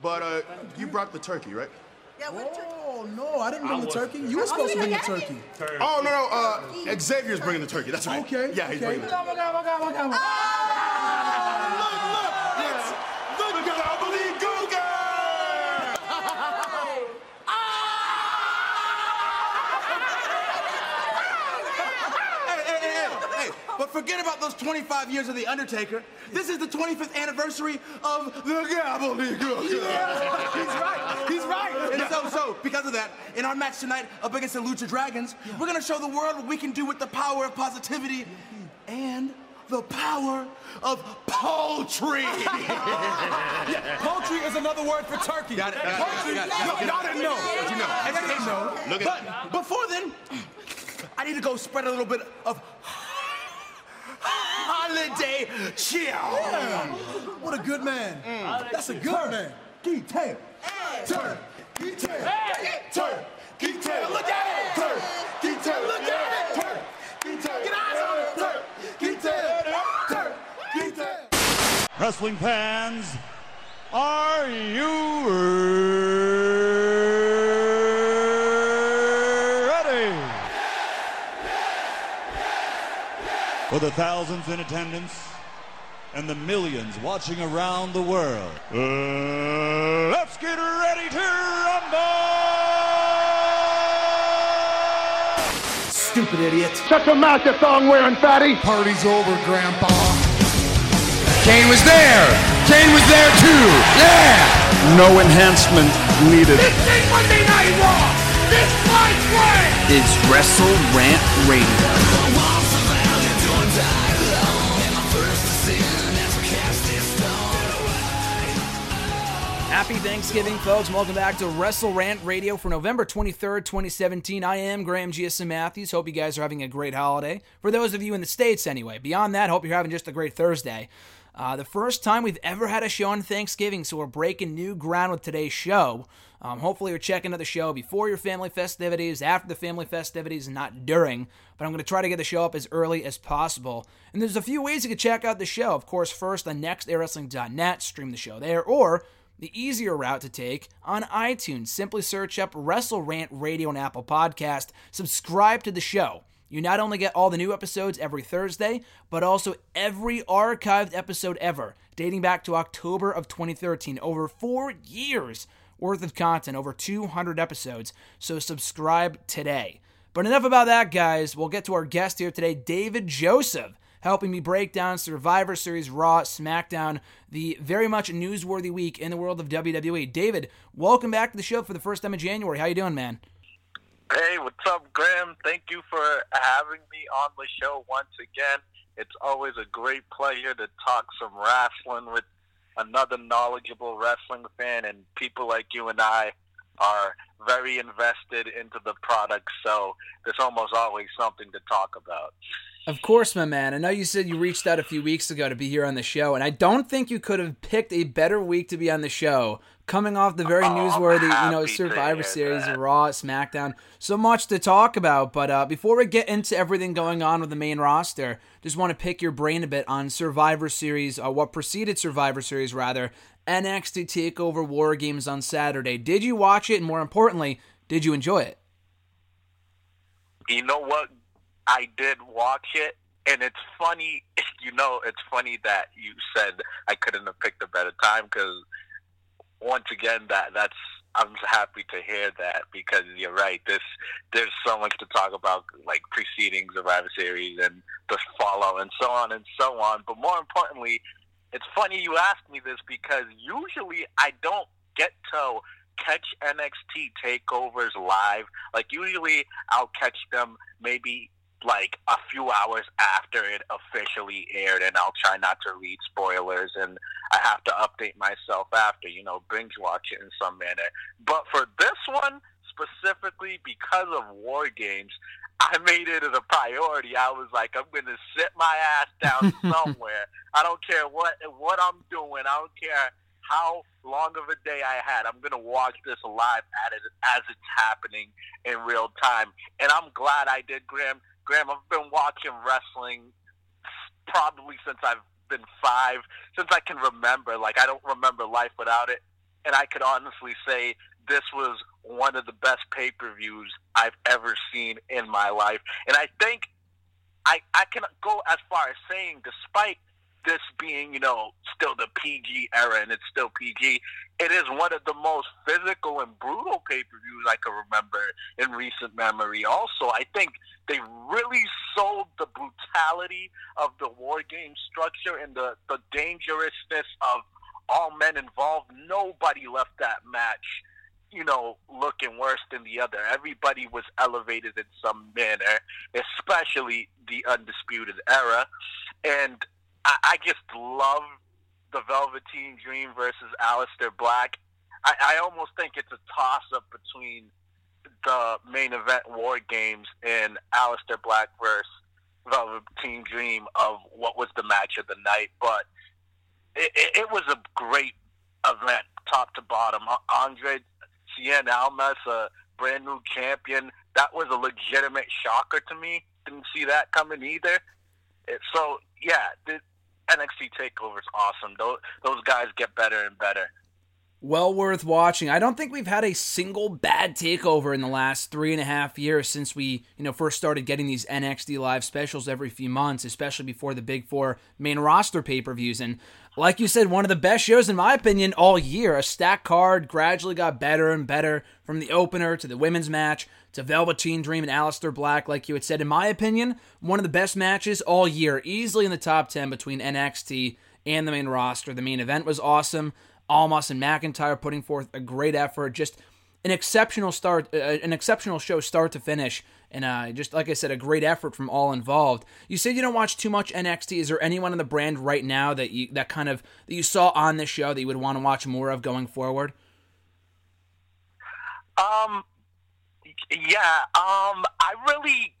But you brought the turkey, right? Yeah, what turkey? Oh, no, I didn't bring the turkey. You were supposed to bring the turkey. Oh, no, no, Xavier's bringing the turkey. That's right. Okay. Yeah, he's bringing the turkey. Look, look, it's the Gobbly Googer! Hey, but forget about those 25 years of The Undertaker. This is the 25th anniversary of the Gobbly Googer. Yeah, he's right. He's right. And so, because of that, in our match tonight against the Lucha Dragons, we're going to show the world what we can do with the power of positivity and the power of poultry. Yeah, poultry is another word for turkey. Poultry, y'all didn't know. Look at that. But before then, I need to go spread a little bit of holiday chill. Yeah. What a good man. That's a good man. Geek tail. Turn. Geek tail. Turn. Geek tail. Look at it. Turn. Geek tail. Look at it. Turn. Geek tail. Get eyes on it. Turn. Geek tail. Turn. Geek tail. Wrestling fans, are you ready? For the thousands in attendance and the millions watching around the world, let's get ready to rumble! Stupid idiot. Shut your mouth, you thong-wearing fatty. Party's over, Grandpa. Kane was there. Kane was there, too. Yeah! No enhancement needed. This ain't Monday Night Raw. This fight's way. It's WrestleRant Radio. Happy Thanksgiving, folks. Welcome back to WrestleRant Radio for November 23rd, 2017. I am Graham G.S. Matthews. Hope you guys are having a great holiday. For those of you in the States, anyway. Beyond that, hope you're having just a great Thursday. The first time we've ever had a show on Thanksgiving, so we're breaking new ground with today's show. Hopefully you're checking out the show before your family festivities, after the family festivities, and not during. But I'm going to try to get the show up as early as possible. And there's a few ways you can check out the show. Of course, first on nextawrestling.net, stream the show there, or the easier route to take on iTunes. Simply search up WrestleRant Radio on Apple Podcast. Subscribe to the show. You not only get all the new episodes every Thursday, but also every archived episode ever, dating back to October of 2013, over 4 years worth of content, over 200 episodes, so subscribe today. But enough about that, guys. We'll get to our guest here today, David Joseph, helping me break down Survivor Series, Raw, SmackDown, the very much newsworthy week in the world of WWE. David, welcome back to the show for the first time in January. How you doing, man? Hey, what's up, Graham? Thank you for having me on the show once again. It's always a great pleasure to talk some wrestling with another knowledgeable wrestling fan, and people like you and I are very invested into the product, so there's almost always something to talk about. Of course, my man. I know you said you reached out a few weeks ago to be here on the show, and I don't think you could have picked a better week to be on the show, coming off the very newsworthy, Survivor Series, Raw, SmackDown. So much to talk about, but before we get into everything going on with the main roster, just want to pick your brain a bit on Survivor Series, what preceded Survivor Series, rather, NXT TakeOver War Games on Saturday. Did you watch it, and more importantly, did you enjoy it? You know what? I did watch it, and it's funny, it's funny that you said I couldn't have picked a better time, because once again, I'm happy to hear that, because you're right, there's so much to talk about, like preceding Survivor Series and the fallout and so on and so on, but more importantly, it's funny you asked me this, because usually I don't get to catch NXT takeovers live. Like, usually I'll catch them maybe like a few hours after it officially aired, and I'll try not to read spoilers, and I have to update myself after, binge watch it in some manner. But for this one, specifically because of War Games, I made it as a priority. I was like, I'm going to sit my ass down somewhere. I don't care what I'm doing. I don't care how long of a day I had. I'm going to watch this live as it's happening in real time. And I'm glad I did, Graham, I've been watching wrestling probably since I've been 5, since I can remember. Like, I don't remember life without it. and I could honestly say this was one of the best pay-per-views I've ever seen in my life. And I think I can go as far as saying, despite this being, you know, still the PG era and it's still PG, it is one of the most physical and brutal pay-per-views I can remember in recent memory. Also, I think they really sold the brutality of the war game structure and the dangerousness of all men involved. Nobody left that match, you know, looking worse than the other. Everybody was elevated in some manner, especially the Undisputed Era. And I just love the Velveteen Dream versus Aleister Black. I almost think it's a toss-up between the main event War Games and Aleister Black versus Velveteen Dream of what was the match of the night. But it was a great event, top to bottom. Andre Cien Almas, a brand new champion, that was a legitimate shocker to me. Didn't see that coming either. So, yeah, the NXT TakeOver is awesome. Those guys get better and better. Well worth watching. I don't think we've had a single bad TakeOver in the last 3.5 years since we, you know, first started getting these NXT Live specials every few months, especially before the Big Four main roster pay-per-views. And like you said, one of the best shows, in my opinion, all year. A stacked card gradually got better and better, from the opener to the women's match to Velveteen Dream and Aleister Black, like you had said. In my opinion, one of the best matches all year, easily in the top 10 between NXT and the main roster. The main event was awesome. Almas and McIntyre putting forth a great effort, just an exceptional start, an exceptional show start to finish, and just, like I said, a great effort from all involved. You said you don't watch too much NXT. Is there anyone on the brand right now that you saw on this show that you would want to watch more of going forward? I really,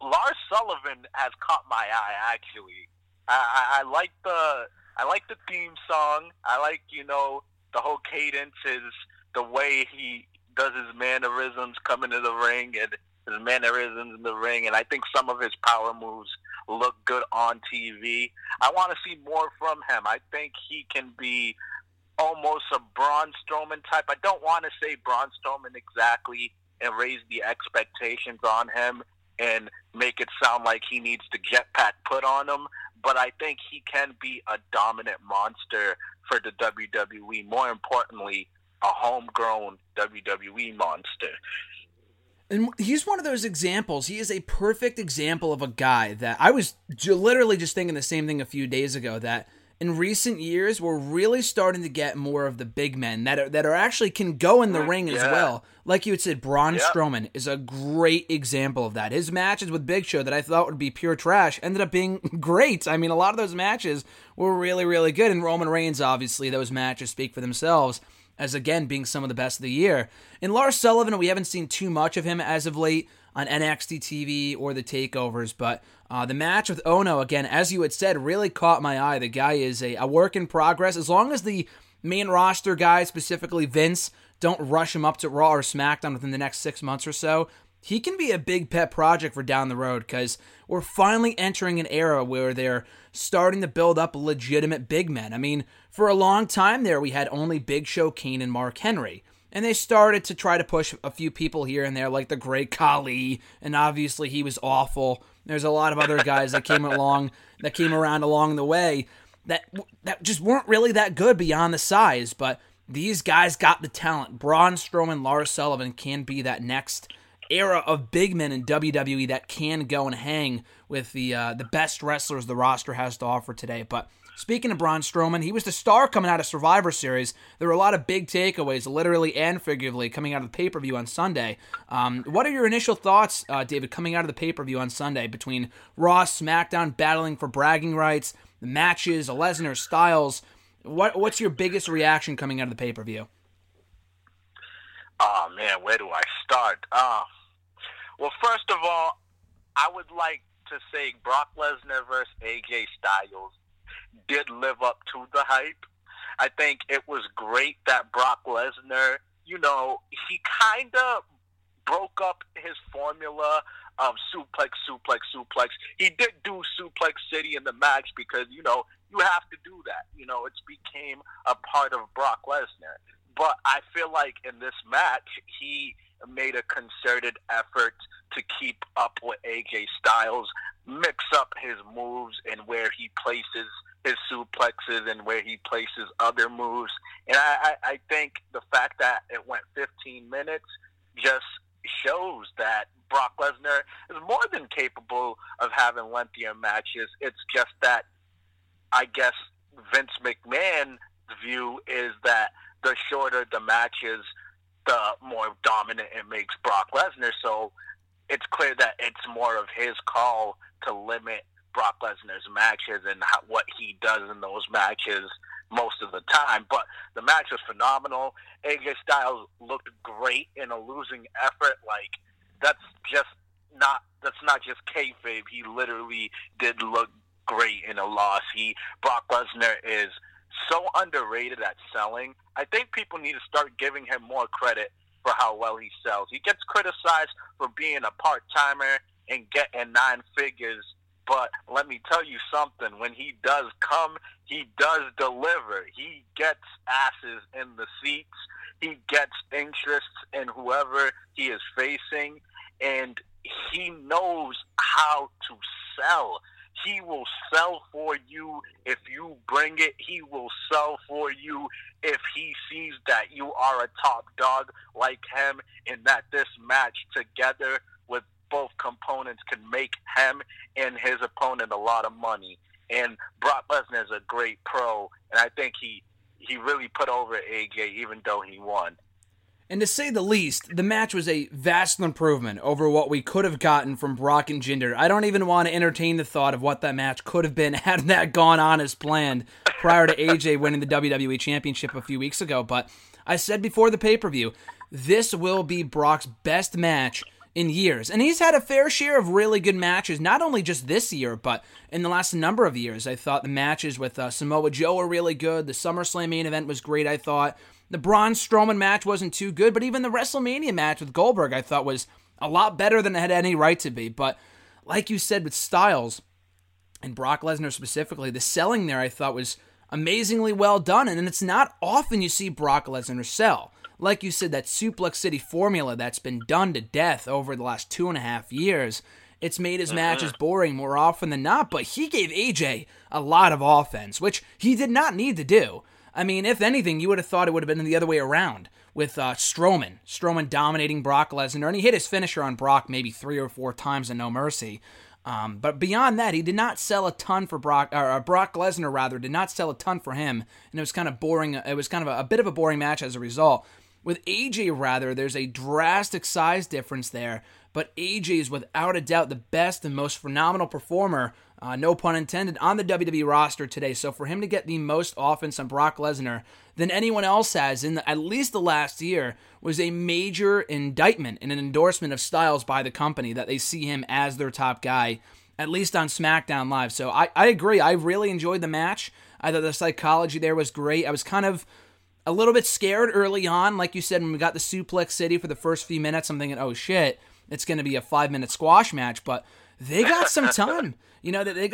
Lars Sullivan has caught my eye, actually. I like the theme song. I like, you know, the whole cadence, the way he does his mannerisms coming to the ring and his mannerisms in the ring. And I think some of his power moves look good on TV. I want to see more from him. I think he can be almost a Braun Strowman type. I don't want to say Braun Strowman exactly and raise the expectations on him and make it sound like he needs the jetpack put on him. But I think he can be a dominant monster for the WWE. More importantly, a homegrown WWE monster. And he's one of those examples. He is a perfect example of a guy that I was literally just thinking the same thing a few days ago, that in recent years, we're really starting to get more of the big men that are actually can go in the ring as well. Like you had said, Braun Strowman is a great example of that. His matches with Big Show that I thought would be pure trash ended up being great. I mean, a lot of those matches were really, really good. And Roman Reigns, obviously, those matches speak for themselves as, again, being some of the best of the year. And Lars Sullivan, we haven't seen too much of him as of late on NXT TV or the takeovers, but the match with Ono, again, as you had said, really caught my eye. The guy is a work in progress. As long as the main roster guys, specifically Vince, don't rush him up to Raw or SmackDown within the next 6 months or so, he can be a big pet project for down the road, because we're finally entering an era where they're starting to build up legitimate big men. I mean, for a long time there, we had only Big Show, Kane, and Mark Henry. And they started to try to push a few people here and there, like the Great Khali, and obviously he was awful. There's a lot of other guys that came around along the way that just weren't really that good beyond the size, but these guys got the talent. Braun Strowman, Lars Sullivan can be that next era of big men in WWE that can go and hang with the best wrestlers the roster has to offer today. But speaking of Braun Strowman, he was the star coming out of Survivor Series. There were a lot of big takeaways, literally and figuratively, coming out of the pay-per-view on Sunday. What are your initial thoughts, David, coming out of the pay-per-view on Sunday between Raw, SmackDown, battling for bragging rights, the matches, Lesnar, Styles? What's your biggest reaction coming out of the pay-per-view? Oh, man, where do I start? Well, first of all, I would like to say Brock Lesnar versus AJ Styles did live up to the hype. I think it was great that Brock Lesnar, you know, he kind of broke up his formula of suplex. He did do Suplex City in the match because, you know, you have to do that. You know, it became a part of Brock Lesnar. But I feel like in this match, he made a concerted effort to keep up with AJ Styles, mix up his moves and where he places his suplexes and where he places other moves. And I think the fact that it went 15 minutes just shows that Brock Lesnar is more than capable of having lengthier matches. It's just that, I guess, Vince McMahon's view is that the shorter the matches, the more dominant it makes Brock Lesnar. So it's clear that it's more of his call to limit Brock Lesnar's matches and what he does in those matches most of the time. But the match was phenomenal. AJ Styles looked great in a losing effort. Like, that's not just kayfabe. He literally did look great in a loss. Brock Lesnar is so underrated at selling. I think people need to start giving him more credit for how well he sells. He gets criticized for being a part-timer and getting nine figures, but let me tell you something. When he does come, he does deliver. He gets asses in the seats. He gets interests in whoever he is facing, and he knows how to sell. He will sell for you if you bring it. He will sell for you if he sees that you are a top dog like him and that this match together with both components can make him and his opponent a lot of money. And Brock Lesnar is a great pro, and I think he really put over AJ even though he won. And to say the least, the match was a vast improvement over what we could have gotten from Brock and Jinder. I don't even want to entertain the thought of what that match could have been had that gone on as planned prior to AJ winning the WWE Championship a few weeks ago. But I said before the pay-per-view, this will be Brock's best match in years. And he's had a fair share of really good matches, not only just this year, but in the last number of years. I thought the matches with Samoa Joe were really good. The SummerSlam main event was great, I thought. The Braun Strowman match wasn't too good, but even the WrestleMania match with Goldberg I thought was a lot better than it had any right to be. But like you said with Styles and Brock Lesnar specifically, the selling there I thought was amazingly well done, and it's not often you see Brock Lesnar sell. Like you said, that Suplex City formula that's been done to death over the last 2.5 years, it's made his matches boring more often than not, but he gave AJ a lot of offense, which he did not need to do. I mean, if anything, you would have thought it would have been the other way around with Strowman. Strowman dominating Brock Lesnar, and he hit his finisher on Brock maybe 3 or 4 times in No Mercy. But beyond that, he did not sell a ton for Brock Lesnar did not sell a ton for him, and it was kind of boring. It was kind of a bit of a boring match as a result. With AJ, there's a drastic size difference there, but AJ is without a doubt the best and most phenomenal performer, no pun intended, on the WWE roster today. So for him to get the most offense on Brock Lesnar than anyone else has in at least the last year was a major indictment and an endorsement of Styles by the company that they see him as their top guy, at least on SmackDown Live. So I agree. I really enjoyed the match. I thought the psychology there was great. I was kind of a little bit scared early on. Like you said, when we got the Suplex City for the first few minutes, I'm thinking, oh shit, it's going to be a 5-minute squash match, but they got some time. You know, they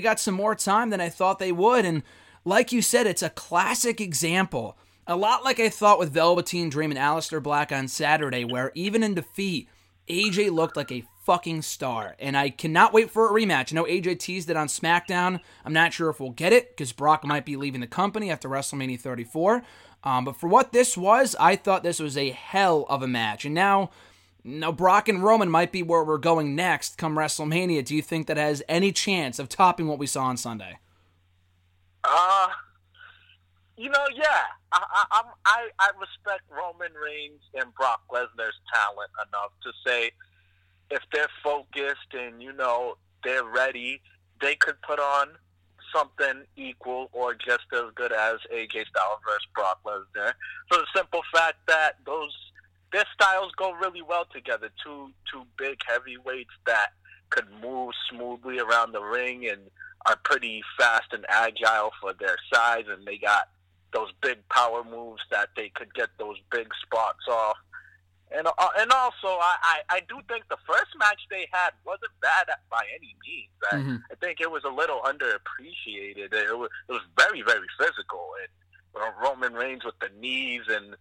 got some more time than I thought they would, and like you said, it's a classic example. A lot like I thought with Velveteen Dream and Aleister Black on Saturday, where even in defeat, AJ looked like a fucking star, and I cannot wait for a rematch. I know AJ teased it on SmackDown. I'm not sure if we'll get it, because Brock might be leaving the company after WrestleMania 34, but for what this was, I thought this was a hell of a match, and now, Brock and Roman might be where we're going next come WrestleMania. Do you think that has any chance of topping what we saw on Sunday? Yeah. I respect Roman Reigns and Brock Lesnar's talent enough to say if they're focused and, they're ready, they could put on something equal or just as good as AJ Styles versus Brock Lesnar. For the simple fact that their styles go really well together. Two big heavyweights that could move smoothly around the ring and are pretty fast and agile for their size, and they got those big power moves that they could get those big spots off. And also, I do think the first match they had wasn't bad by any means. I think it was a little underappreciated. It was very, very physical, and Roman Reigns with the knees and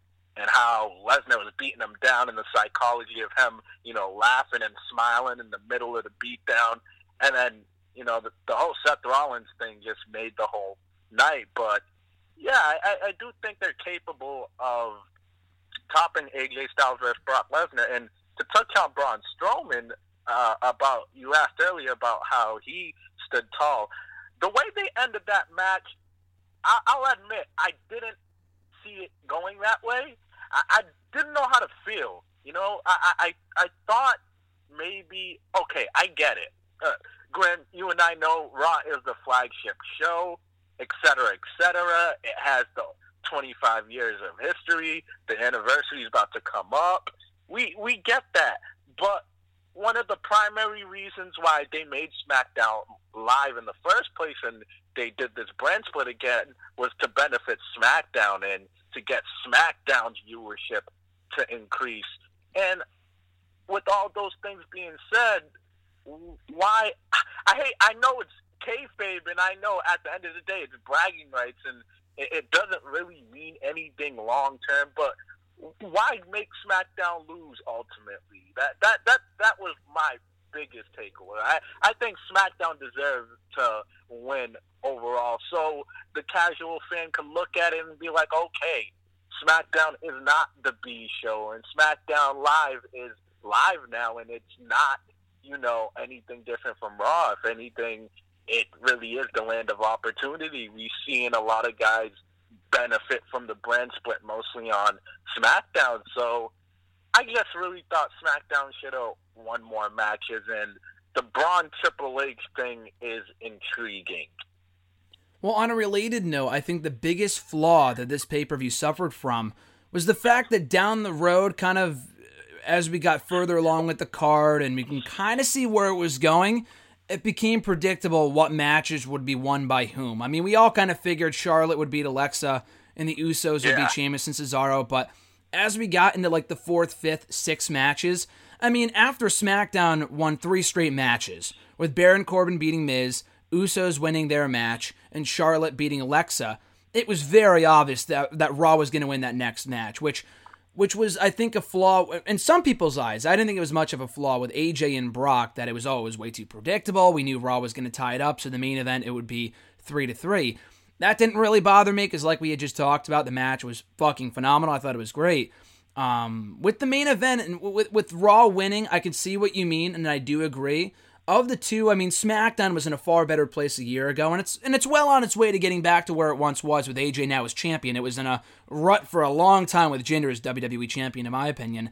how Lesnar was beating him down, and the psychology of him, you know, laughing and smiling in the middle of the beatdown. And then, you know, the whole Seth Rollins thing just made the whole night. But, yeah, I do think they're capable of topping AJ Styles versus Brock Lesnar. And to touch on Braun Strowman, about you asked earlier about how he stood tall. The way they ended that match, I'll admit, I didn't see it going that way. I didn't know how to feel. You know, I thought maybe, okay, I get it. Glenn, you and I know Raw is the flagship show, et cetera, et cetera. It has the 25 years of history. The anniversary is about to come up. We get that. But one of the primary reasons why they made SmackDown live in the first place and they did this brand split again was to benefit SmackDown and to get SmackDown's viewership to increase. And with all those things being said, why? I know it's kayfabe, and I know at the end of the day it's bragging rights, and it doesn't really mean anything long term. But why make SmackDown lose ultimately? That was my biggest takeaway. I think SmackDown deserves to win overall, so the casual fan can look at it and be like, okay, SmackDown is not the B show, and SmackDown Live is live now, and it's not, you know, anything different from Raw. If anything, it really is the land of opportunity. We've seen a lot of guys benefit from the brand split mostly on SmackDown, so I just really thought SmackDown should have won more matches, and the Braun Triple H thing is intriguing. Well, on a related note, I think the biggest flaw that this pay-per-view suffered from was the fact that down the road, kind of as we got further along with the card and we can kind of see where it was going, it became predictable what matches would be won by whom. I mean, we all kind of figured Charlotte would beat Alexa and the Usos would beat Sheamus and Cesaro, but as we got into like the fourth, fifth, sixth matches, I mean, after SmackDown won 3 straight matches, with Baron Corbin beating Miz, Usos winning their match, and Charlotte beating Alexa, it was very obvious that Raw was going to win that next match, which was, I think, a flaw in some people's eyes. I didn't think it was much of a flaw with AJ and Brock, that it was always way too predictable. We knew Raw was going to tie it up, so the main event, it would be 3-3. That didn't really bother me, because like we had just talked about, the match was fucking phenomenal. I thought it was great. With the main event, and with Raw winning, I can see what you mean, and I do agree. Of the two, I mean, SmackDown was in a far better place a year ago, and it's well on its way to getting back to where it once was with AJ now as champion. It was in a rut for a long time with Jinder as WWE champion, in my opinion.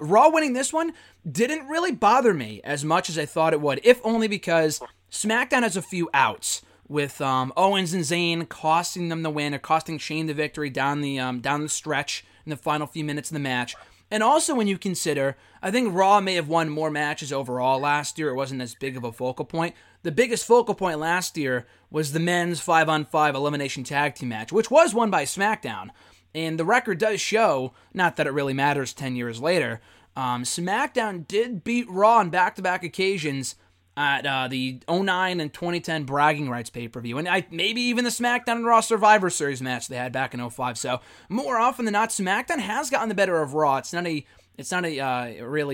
Raw winning this one didn't really bother me as much as I thought it would, if only because SmackDown has a few outs, with Owens and Zayn costing them the win, or costing Shane the victory down the stretch in the final few minutes of the match. And also when you consider, I think Raw may have won more matches overall last year. It wasn't as big of a focal point. The biggest focal point last year was the men's 5-on-5 elimination tag team match, which was won by SmackDown. And the record does show, not that it really matters 10 years later, SmackDown did beat Raw on back-to-back occasions at the 2009 and 2010 bragging rights pay-per-view, and maybe even the SmackDown and Raw Survivor Series match they had back in 2005. So more often than not, SmackDown has gotten the better of Raw. It's not a rare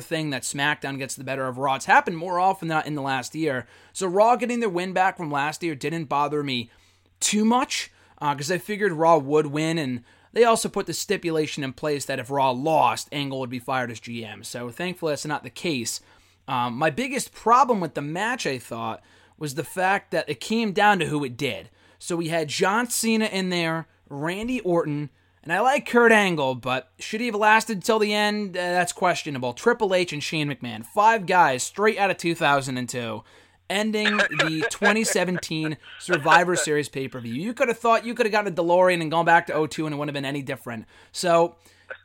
thing that SmackDown gets the better of Raw. It's happened more often than not in the last year. So Raw getting their win back from last year didn't bother me too much, because I figured Raw would win, and they also put the stipulation in place that if Raw lost, Angle would be fired as GM. So thankfully that's not the case. My biggest problem with the match, I thought, was the fact that it came down to who it did. So we had John Cena in there, Randy Orton, and I like Kurt Angle, but should he have lasted till the end? That's questionable. Triple H and Shane McMahon, 5 guys straight out of 2002, ending the 2017 Survivor Series pay-per-view. You could have thought you could have gotten a DeLorean and gone back to 2002 and it wouldn't have been any different. So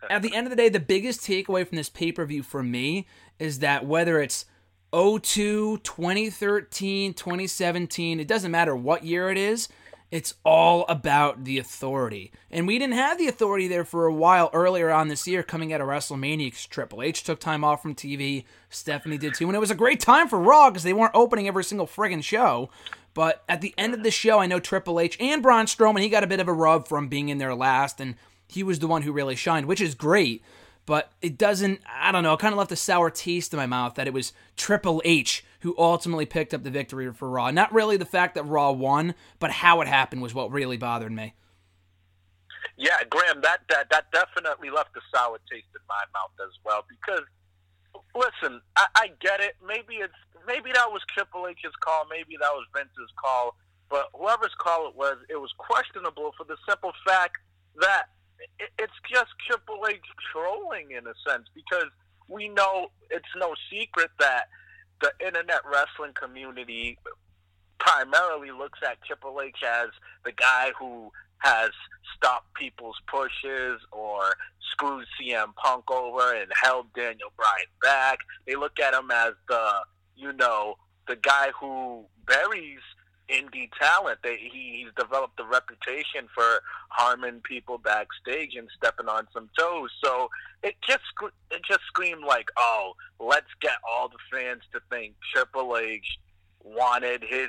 at the end of the day, the biggest takeaway from this pay-per-view for me is that whether it's 2002, 2013, 2017, it doesn't matter what year it is, it's all about the authority. And we didn't have the authority there for a while earlier on this year coming out of WrestleMania, because Triple H took time off from TV, Stephanie did too, and it was a great time for Raw because they weren't opening every single friggin' show. But at the end of the show, I know Triple H and Braun Strowman, he got a bit of a rub from being in there last, and he was the one who really shined, which is great, but it doesn't, I don't know, it kind of left a sour taste in my mouth that it was Triple H who ultimately picked up the victory for Raw. Not really the fact that Raw won, but how it happened was what really bothered me. Yeah, Graham, that definitely left a sour taste in my mouth as well, because, listen, I get it. Maybe that was Triple H's call. Maybe that was Vince's call. But whoever's call it was questionable for the simple fact that it's just Triple H trolling in a sense, because we know it's no secret that the internet wrestling community primarily looks at Triple H as the guy who has stopped people's pushes or screwed CM Punk over and held Daniel Bryan back. They look at him as the guy who buries indie talent. He's developed a reputation for harming people backstage and stepping on some toes. So it just screamed like, oh, let's get all the fans to think Triple H wanted his,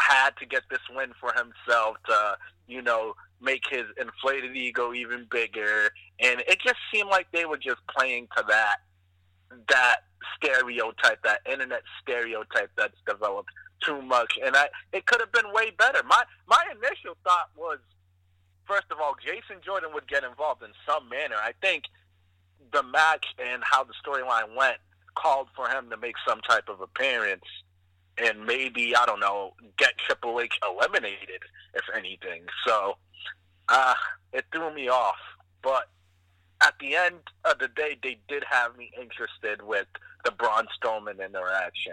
had to get this win for himself to, make his inflated ego even bigger. And it just seemed like they were just playing to that stereotype, that internet stereotype that's developed too much. And it could have been way better. My initial thought was, first of all, Jason Jordan would get involved in some manner. I think the match and how the storyline went called for him to make some type of appearance. And maybe, I don't know, get Triple H eliminated, if anything. So, it threw me off. But at the end of the day, they did have me interested with the Braun Strowman interaction.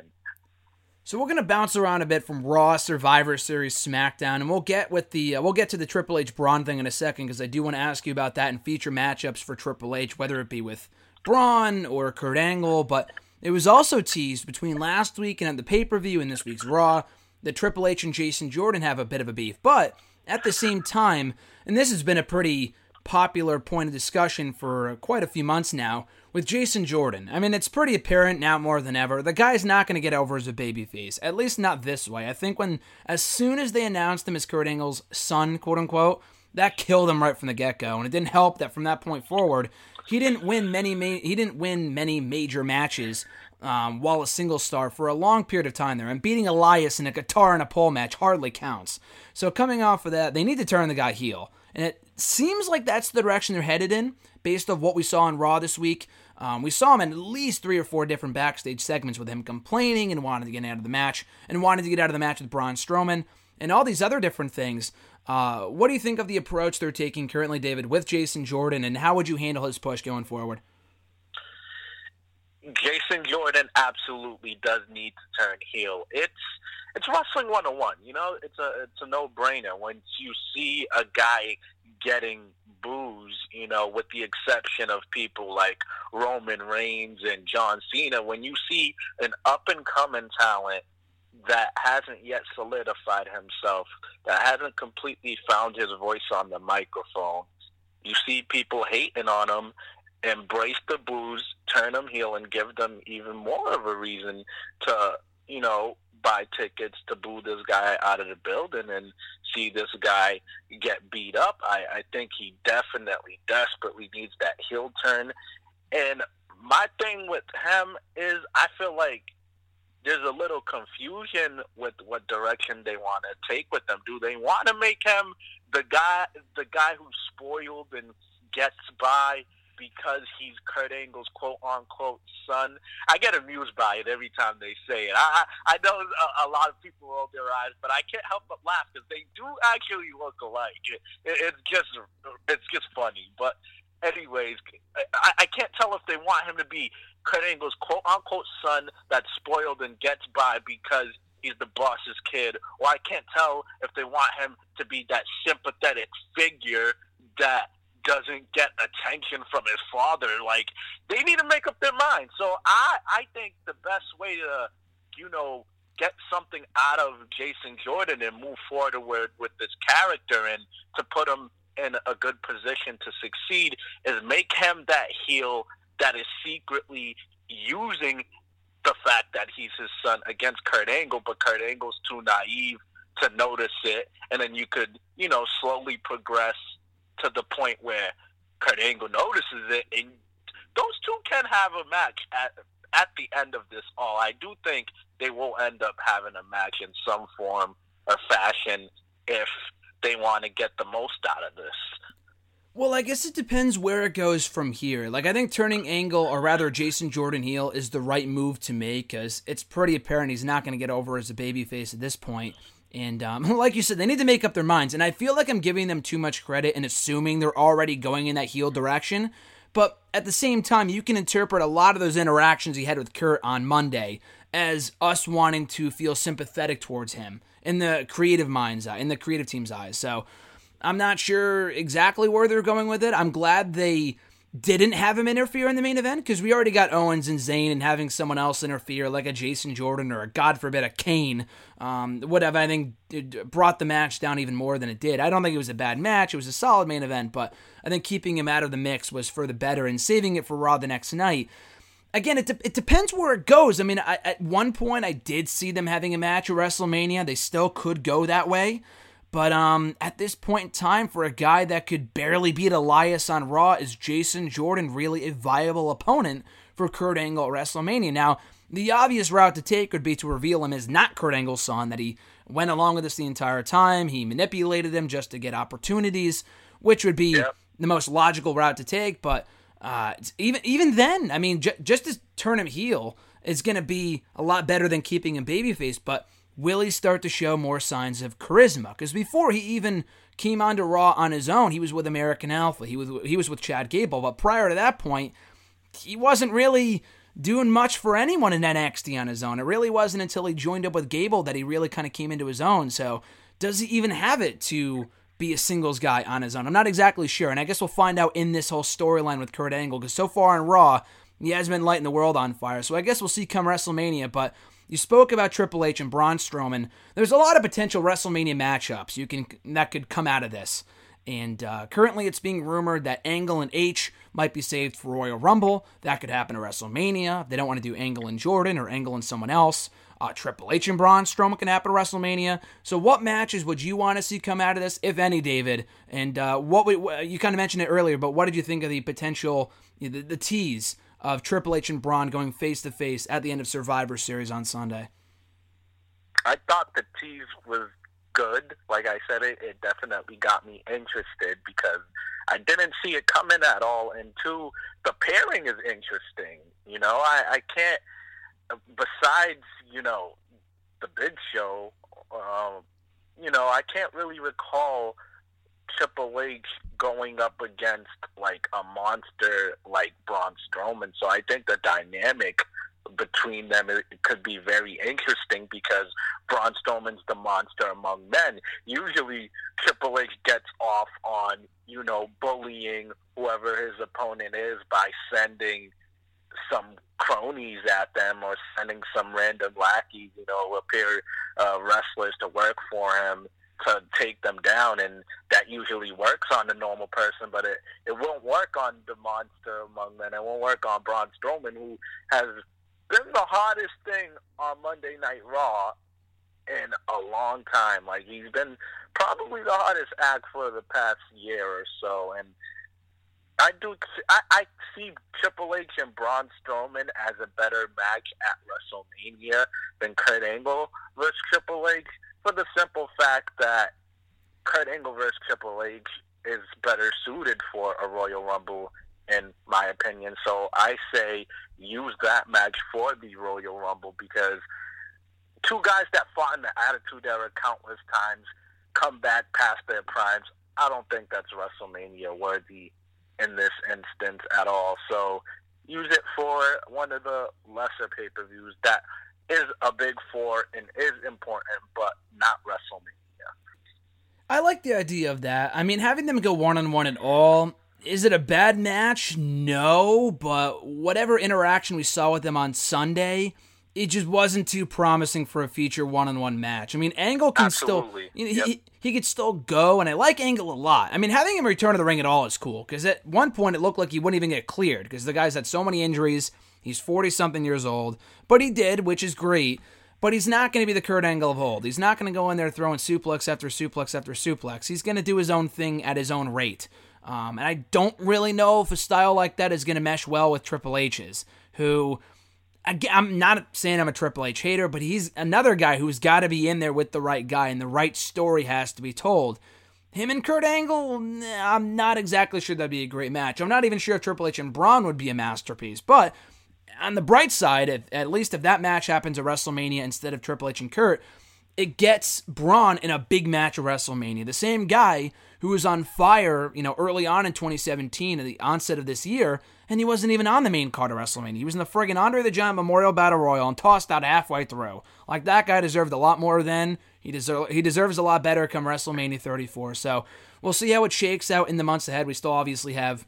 So we're going to bounce around a bit from Raw, Survivor Series, SmackDown, and we'll get to the Triple H Braun thing in a second, because I do want to ask you about that and feature matchups for Triple H, whether it be with Braun or Kurt Angle, but... It was also teased between last week and at the pay-per-view and this week's Raw that Triple H and Jason Jordan have a bit of a beef. But at the same time, and this has been a pretty popular point of discussion for quite a few months now, with Jason Jordan. I mean, it's pretty apparent now more than ever. The guy's not going to get over as a babyface, at least not this way. I think as soon as they announced him as Kurt Angle's son, quote-unquote, that killed him right from the get-go. And it didn't help that from that point forward... He didn't win many major matches while a single star for a long period of time there. And beating Elias in a guitar and a pole match hardly counts. So coming off of that, they need to turn the guy heel. And it seems like that's the direction they're headed in, based on what we saw on Raw this week. We saw him in at least 3 or 4 different backstage segments with him complaining and wanting to get out of the match, and wanting to get out of the match with Braun Strowman, and all these other different things. What do you think of the approach they're taking currently, David, with Jason Jordan, and how would you handle his push going forward? Jason Jordan absolutely does need to turn heel. It's wrestling 101, it's a no-brainer. When you see a guy getting boos, with the exception of people like Roman Reigns and John Cena, when you see an up-and-coming talent that hasn't yet solidified himself, that hasn't completely found his voice on the microphone, you see people hating on him, embrace the boos, turn him heel, and give them even more of a reason to, buy tickets to boo this guy out of the building and see this guy get beat up. I think he definitely, desperately needs that heel turn. And my thing with him is I feel like there's a little confusion with what direction they want to take with them. Do they want to make him the guy who's spoiled and gets by because he's Kurt Angle's quote-unquote son? I get amused by it every time they say it. I know a lot of people roll their eyes, but I can't help but laugh because they do actually look alike. It's just funny. But anyways, I can't tell if they want him to be Kurt Angle's quote-unquote son that's spoiled and gets by because he's the boss's kid, or I can't tell if they want him to be that sympathetic figure that doesn't get attention from his father. Like, they need to make up their mind. So I think the best way to, get something out of Jason Jordan and move forward with this character and to put him in a good position to succeed is make him that heel that is secretly using the fact that he's his son against Kurt Angle, but Kurt Angle's too naive to notice it. And then you could, you know, slowly progress to the point where Kurt Angle notices it. And those two can have a match at the end of this all. I do think they will end up having a match in some form or fashion if they want to get the most out of this. Well, I guess it depends where it goes from here. Like, I think turning Angle, or rather Jason Jordan heel, is the right move to make, because it's pretty apparent he's not going to get over as a babyface at this point. And like you said, they need to make up their minds. And I feel like I'm giving them too much credit and assuming they're already going in that heel direction. But at the same time, you can interpret a lot of those interactions he had with Kurt on Monday as us wanting to feel sympathetic towards him in the creative mind's eye, in the creative team's eyes. So I'm not sure exactly where they're going with it. I'm glad they didn't have him interfere in the main event, because we already got Owens and Zayn, and having someone else interfere like a Jason Jordan or, a God forbid, a Kane would have, I think, brought the match down even more than it did. I don't think it was a bad match. It was a solid main event, but I think keeping him out of the mix was for the better and saving it for Raw the next night. Again, it depends where it goes. I mean, at one point I did see them having a match at WrestleMania. They still could go that way. But at this point in time, for a guy that could barely beat Elias on Raw, is Jason Jordan really a viable opponent for Kurt Angle at WrestleMania? Now, the obvious route to take would be to reveal him as not Kurt Angle's son, that he went along with this the entire time, he manipulated him just to get opportunities, which would be the most logical route to take. But even then, I mean, just to turn him heel is going to be a lot better than keeping him babyface, but will he start to show more signs of charisma? Because before he even came onto Raw on his own, he was with American Alpha. He was with Chad Gable. But prior to that point, he wasn't really doing much for anyone in NXT on his own. It really wasn't until he joined up with Gable that he really kind of came into his own. So does he even have it to be a singles guy on his own? I'm not exactly sure. And I guess we'll find out in this whole storyline with Kurt Angle, because so far on Raw, he has been lighting the world on fire. So I guess we'll see come WrestleMania. But you spoke about Triple H and Braun Strowman. There's a lot of potential WrestleMania matchups that could come out of this. And currently it's being rumored that Angle and H might be saved for Royal Rumble. That could happen at WrestleMania. They don't want to do Angle and Jordan or Angle and someone else. Triple H and Braun Strowman can happen at WrestleMania. So what matches would you want to see come out of this, if any, David? And you kind of mentioned it earlier, but what did you think of the potential, the tease of Triple H and Braun going face-to-face at the end of Survivor Series on Sunday? I thought the tease was good. Like I said, it definitely got me interested, because I didn't see it coming at all. And two, the pairing is interesting. You know, I can't, besides, you know, the Big Show, you know, I can't really recall Triple H going up against, like, a monster like Braun Strowman. So I think the dynamic between them could be very interesting, because Braun Strowman's the monster among men. Usually Triple H gets off on, you know, bullying whoever his opponent is by sending some cronies at them or sending some random lackeys, you know, appear wrestlers to work for him to take them down, and that usually works on the normal person, but it won't work on the monster among men. It won't work on Braun Strowman, who has been the hottest thing on Monday Night Raw in a long time. Like, he's been probably the hottest act for the past year or so, and I see Triple H and Braun Strowman as a better match at WrestleMania than Kurt Angle versus Triple H, for the simple fact that Kurt Angle versus Triple H is better suited for a Royal Rumble, in my opinion. So I say use that match for the Royal Rumble, because two guys that fought in the Attitude Era countless times come back past their primes. I don't think that's WrestleMania worthy in this instance at all. So use it for one of the lesser pay-per-views that is a big four and is important, but not WrestleMania. I like the idea of that. I mean, having them go one-on-one at all, is it a bad match? No, but whatever interaction we saw with them on Sunday it just wasn't too promising for a feature one-on-one match. I mean, Angle can still, you know, he could still go, and I like Angle a lot. I mean, having him return to the ring at all is cool, because at one point it looked like he wouldn't even get cleared, because the guy's had so many injuries. He's 40-something years old, but he did, which is great, but he's not going to be the Kurt Angle of old. He's not going to go in there throwing suplex after suplex after suplex. He's going to do his own thing at his own rate, and I don't really know if a style like that is going to mesh well with Triple H's, who... I'm not saying I'm a Triple H hater, but he's another guy who's got to be in there with the right guy, and the right story has to be told. Him and Kurt Angle, I'm not exactly sure that'd be a great match. I'm not even sure if Triple H and Braun would be a masterpiece, but on the bright side, at least if that match happens at WrestleMania instead of Triple H and Kurt, it gets Braun in a big match at WrestleMania. The same guy who was on fire, you know, early on in 2017 at the onset of this year, and he wasn't even on the main card of WrestleMania. He was in the friggin' Andre the Giant Memorial Battle Royal and tossed out halfway through. Like, that guy deserved a lot more then. He deserves a lot better come WrestleMania 34. So we'll see how it shakes out in the months ahead. We still obviously have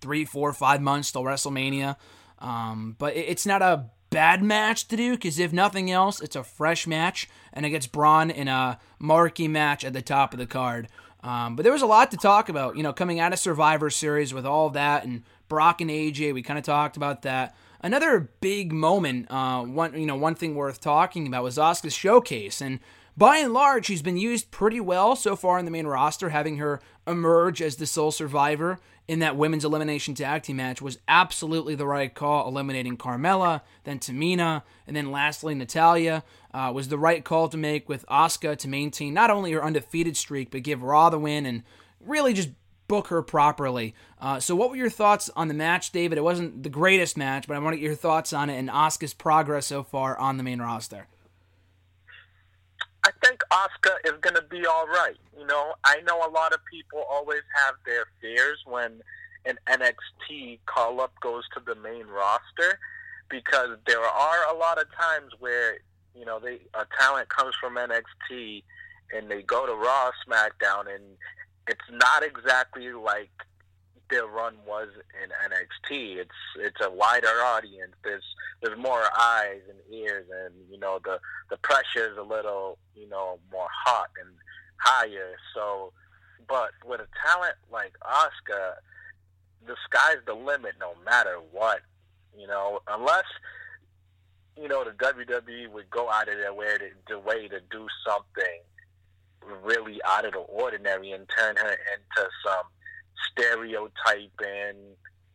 3, 4, 5 months till WrestleMania. But it's not a bad match to do, because if nothing else, it's a fresh match, and it gets Braun in a marquee match at the top of the card. But there was a lot to talk about, you know, coming out of Survivor Series with all that, and Brock and AJ, we kind of talked about that. Another big moment, one thing worth talking about was Asuka's showcase, and by and large, she's been used pretty well so far in the main roster. Having her emerge as the sole survivor in that women's elimination tag team match was absolutely the right call, eliminating Carmella, then Tamina, and then lastly Natalya. Was the right call to make with Asuka to maintain not only her undefeated streak, but give Raw the win and really just book her properly. So what were your thoughts on the match, David? It wasn't the greatest match, but I want to get your thoughts on it and Asuka's progress so far on the main roster. I think Asuka is going to be all right. You know, I know a lot of people always have their fears when an NXT call-up goes to the main roster, because there are a lot of times where, you know, a talent comes from NXT and they go to Raw, SmackDown, and it's not exactly like their run was in NXT. It's a wider audience. There's more eyes and ears, and you know the pressure is a little, you know, more hot and higher. So, but with a talent like Asuka, the sky's the limit, no matter what. You know, unless you know the WWE would go out of their way to do something really out of the ordinary and turn her into some stereotyping,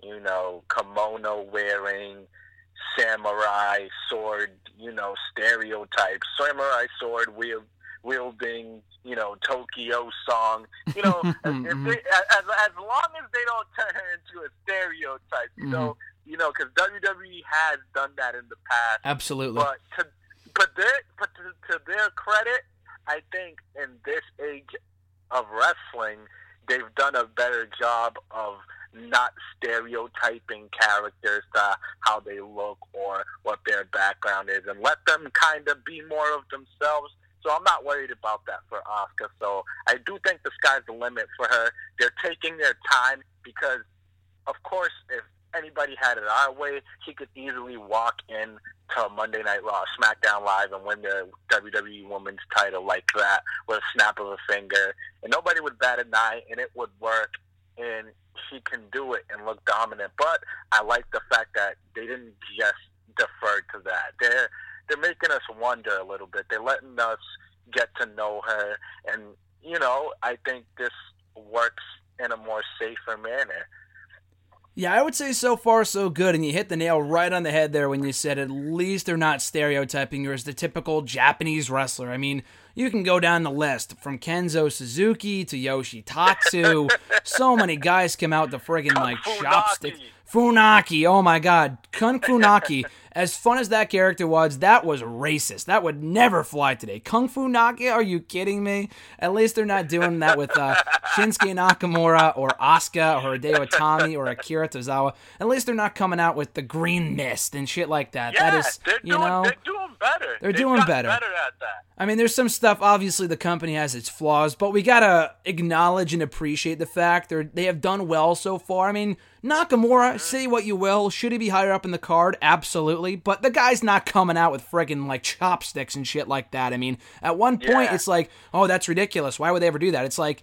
you know, kimono wearing, samurai sword, you know, stereotypes, samurai sword wielding, you know, Tokyo song, you know, as long as they don't turn her into a stereotype, you know, because WWE has done that in the past, absolutely. But to their credit, I think in this age of wrestling, they've done a better job of not stereotyping characters to how they look or what their background is, and let them kind of be more of themselves. So I'm not worried about that for Asuka. So I do think the sky's the limit for her. They're taking their time because, of course, if anybody had it our way, she could easily walk in to Monday Night Raw, SmackDown Live, and win the WWE Women's title like that with a snap of a finger, and nobody would bat an eye, and it would work, and she can do it and look dominant. But I like the fact that they didn't just defer to that. They're making us wonder a little bit. They're letting us get to know her, and you know, I think this works in a more safer manner. Yeah, I would say so far so good, and you hit the nail right on the head there when you said at least they're not stereotyping her as the typical Japanese wrestler. I mean, you can go down the list from Kenzo Suzuki to Yoshitatsu. So many guys come out to friggin' like chopsticks. Funaki, oh my god. Kung Funaki, as fun as that character was, that was racist. That would never fly today. Kung Funaki, are you kidding me? At least they're not doing that with Shinsuke Nakamura or Asuka or Hideo Itami or Akira Tozawa. At least they're not coming out with the green mist and shit like that. Yeah, that is, they're doing better. They're doing better at that. I mean, there's some stuff, obviously the company has its flaws, but we gotta acknowledge and appreciate the fact they have done well so far. I mean, Nakamura, say what you will, should he be higher up in the card? Absolutely, but the guy's not coming out with friggin' like chopsticks and shit like that. I mean, at one point it's like, oh, that's ridiculous, why would they ever do that? It's like,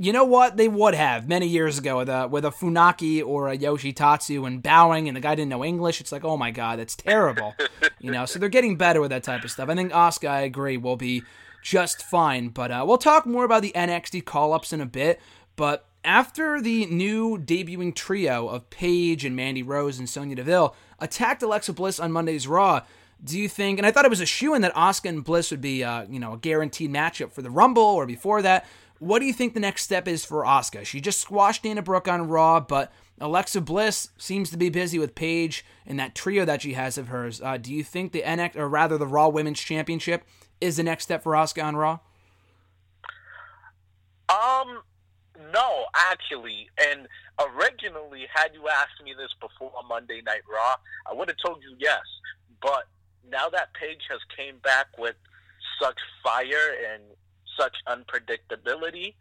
you know what? They would have many years ago with a Funaki or a Yoshitatsu and bowing, and the guy didn't know English. It's like, oh my God, that's terrible. You know, so they're getting better with that type of stuff. I think Asuka, I agree, will be just fine. But we'll talk more about the NXT call-ups in a bit. But after the new debuting trio of Paige and Mandy Rose and Sonya Deville attacked Alexa Bliss on Monday's Raw, do you think, and I thought it was a shoo-in that Asuka and Bliss would be, a guaranteed matchup for the Rumble or before that. What do you think the next step is for Asuka? She just squashed Dana Brooke on Raw, but Alexa Bliss seems to be busy with Paige and that trio that she has of hers. Do you think the Raw Women's Championship is the next step for Asuka on Raw? No, actually. And originally, had you asked me this before Monday Night Raw, I would have told you yes. But now that Paige has came back with such fire and such unpredictability,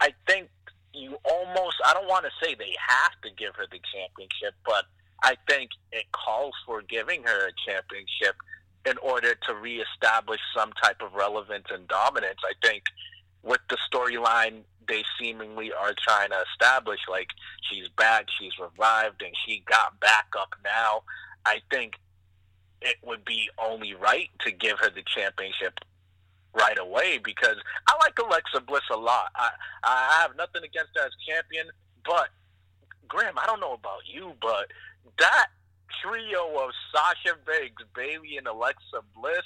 I think you almost, I don't want to say they have to give her the championship, but I think it calls for giving her a championship in order to reestablish some type of relevance and dominance. I think with the storyline they seemingly are trying to establish, like she's back, she's revived, and she got back up now, I think it would be only right to give her the championship right away, because I like Alexa Bliss a lot. I have nothing against her as champion, but Graham, I don't know about you, but that trio of Sasha Banks, Bayley, and Alexa Bliss,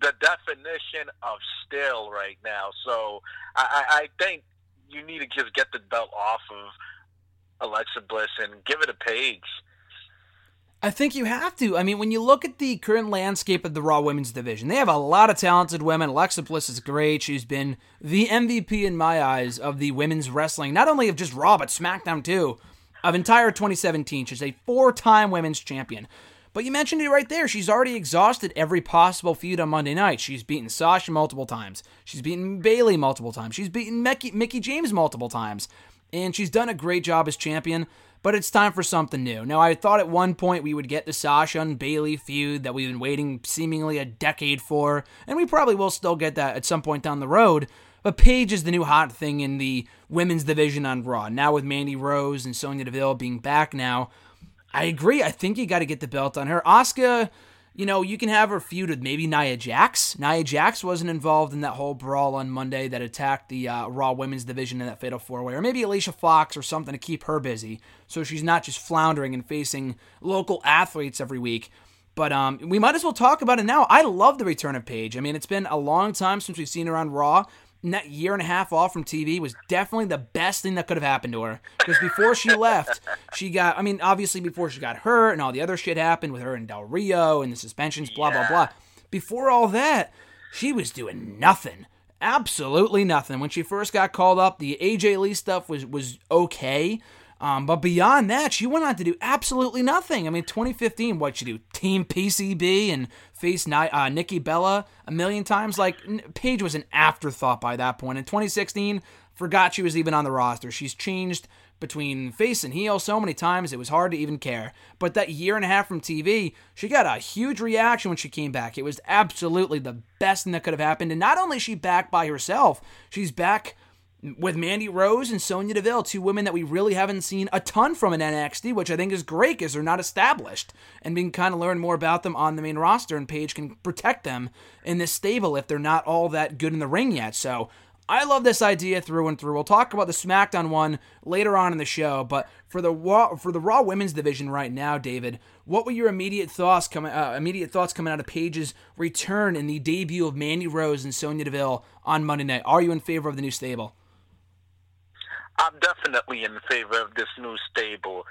the definition of still right now. So I think you need to just get the belt off of Alexa Bliss and give it to Paige. I think you have to. I mean, when you look at the current landscape of the Raw Women's Division, they have a lot of talented women. Alexa Bliss is great. She's been the MVP in my eyes of the women's wrestling, not only of just Raw, but SmackDown too, of entire 2017. She's a 4-time women's champion. But you mentioned it right there. She's already exhausted every possible feud on Monday night. She's beaten Sasha multiple times. She's beaten Bayley multiple times. She's beaten Mickie James multiple times. And she's done a great job as champion. But it's time for something new. Now, I thought at one point we would get the Sasha and Bayley feud that we've been waiting seemingly a decade for, and we probably will still get that at some point down the road, but Paige is the new hot thing in the women's division on Raw. Now with Mandy Rose and Sonya Deville being back now, I agree. I think you got to get the belt on her. Asuka, you can have her feud with maybe Nia Jax. Nia Jax wasn't involved in that whole brawl on Monday that attacked the Raw Women's Division in that Fatal 4-Way. Or maybe Alicia Fox or something to keep her busy, so she's not just floundering and facing local athletes every week. But we might as well talk about it now. I love the return of Paige. I mean, it's been a long time since we've seen her on Raw. And that year and a half off from TV was definitely the best thing that could have happened to her. Because before she left, obviously before she got hurt and all the other shit happened with her and Del Rio and the suspensions, blah, blah, blah. Before all that, she was doing nothing. Absolutely nothing. When she first got called up, the AJ Lee stuff was okay. But beyond that, she went on to do absolutely nothing. I mean, 2015, what'd she do? Team PCB and face Nikki Bella a million times? Like, Paige was an afterthought by that point. In 2016, forgot she was even on the roster. She's changed between face and heel so many times, it was hard to even care. But that year and a half from TV, she got a huge reaction when she came back. It was absolutely the best thing that could have happened. And not only is she back by herself, she's back with Mandy Rose and Sonya Deville, two women that we really haven't seen a ton from in NXT, which I think is great because they're not established. And we can kind of learn more about them on the main roster, and Paige can protect them in this stable if they're not all that good in the ring yet. So I love this idea through and through. We'll talk about the SmackDown one later on in the show, but for the Raw Women's Division right now, David, what were your immediate thoughts coming out of Paige's return and the debut of Mandy Rose and Sonya Deville on Monday night? Are you in favor of the new stable? I'm definitely in favor of this new stable.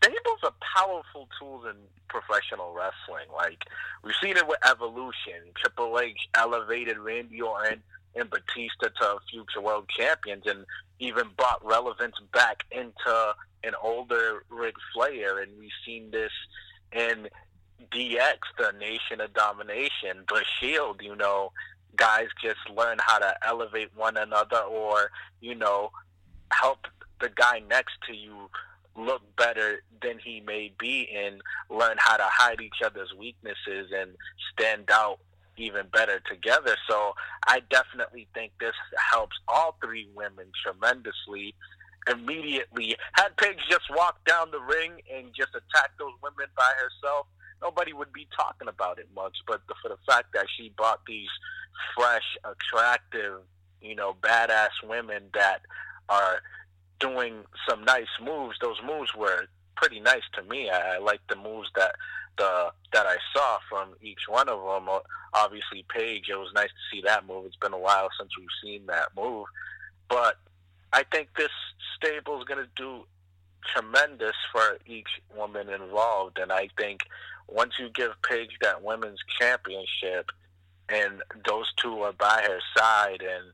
Stables are powerful tools in professional wrestling. Like, we've seen it with Evolution. Triple H elevated Randy Orton and Batista to future world champions and even brought relevance back into an older Ric Flair. And we've seen this in DX, the Nation of Domination, the Shield, guys just learn how to elevate one another, or, you know, help the guy next to you look better than he may be, and learn how to hide each other's weaknesses and stand out even better together. So I definitely think this helps all three women tremendously. Immediately, had Paige just walked down the ring and just attacked those women by herself, nobody would be talking about it much. But for the fact that she brought these fresh, attractive, you know, badass women that are doing some nice moves, those moves were pretty nice to me. I liked the moves that I saw from each one of them. Obviously, Paige, it was nice to see that move. It's been a while since we've seen that move. But I think this stable is going to do tremendous for each woman involved. And I think once you give Paige that women's championship and those two are by her side and,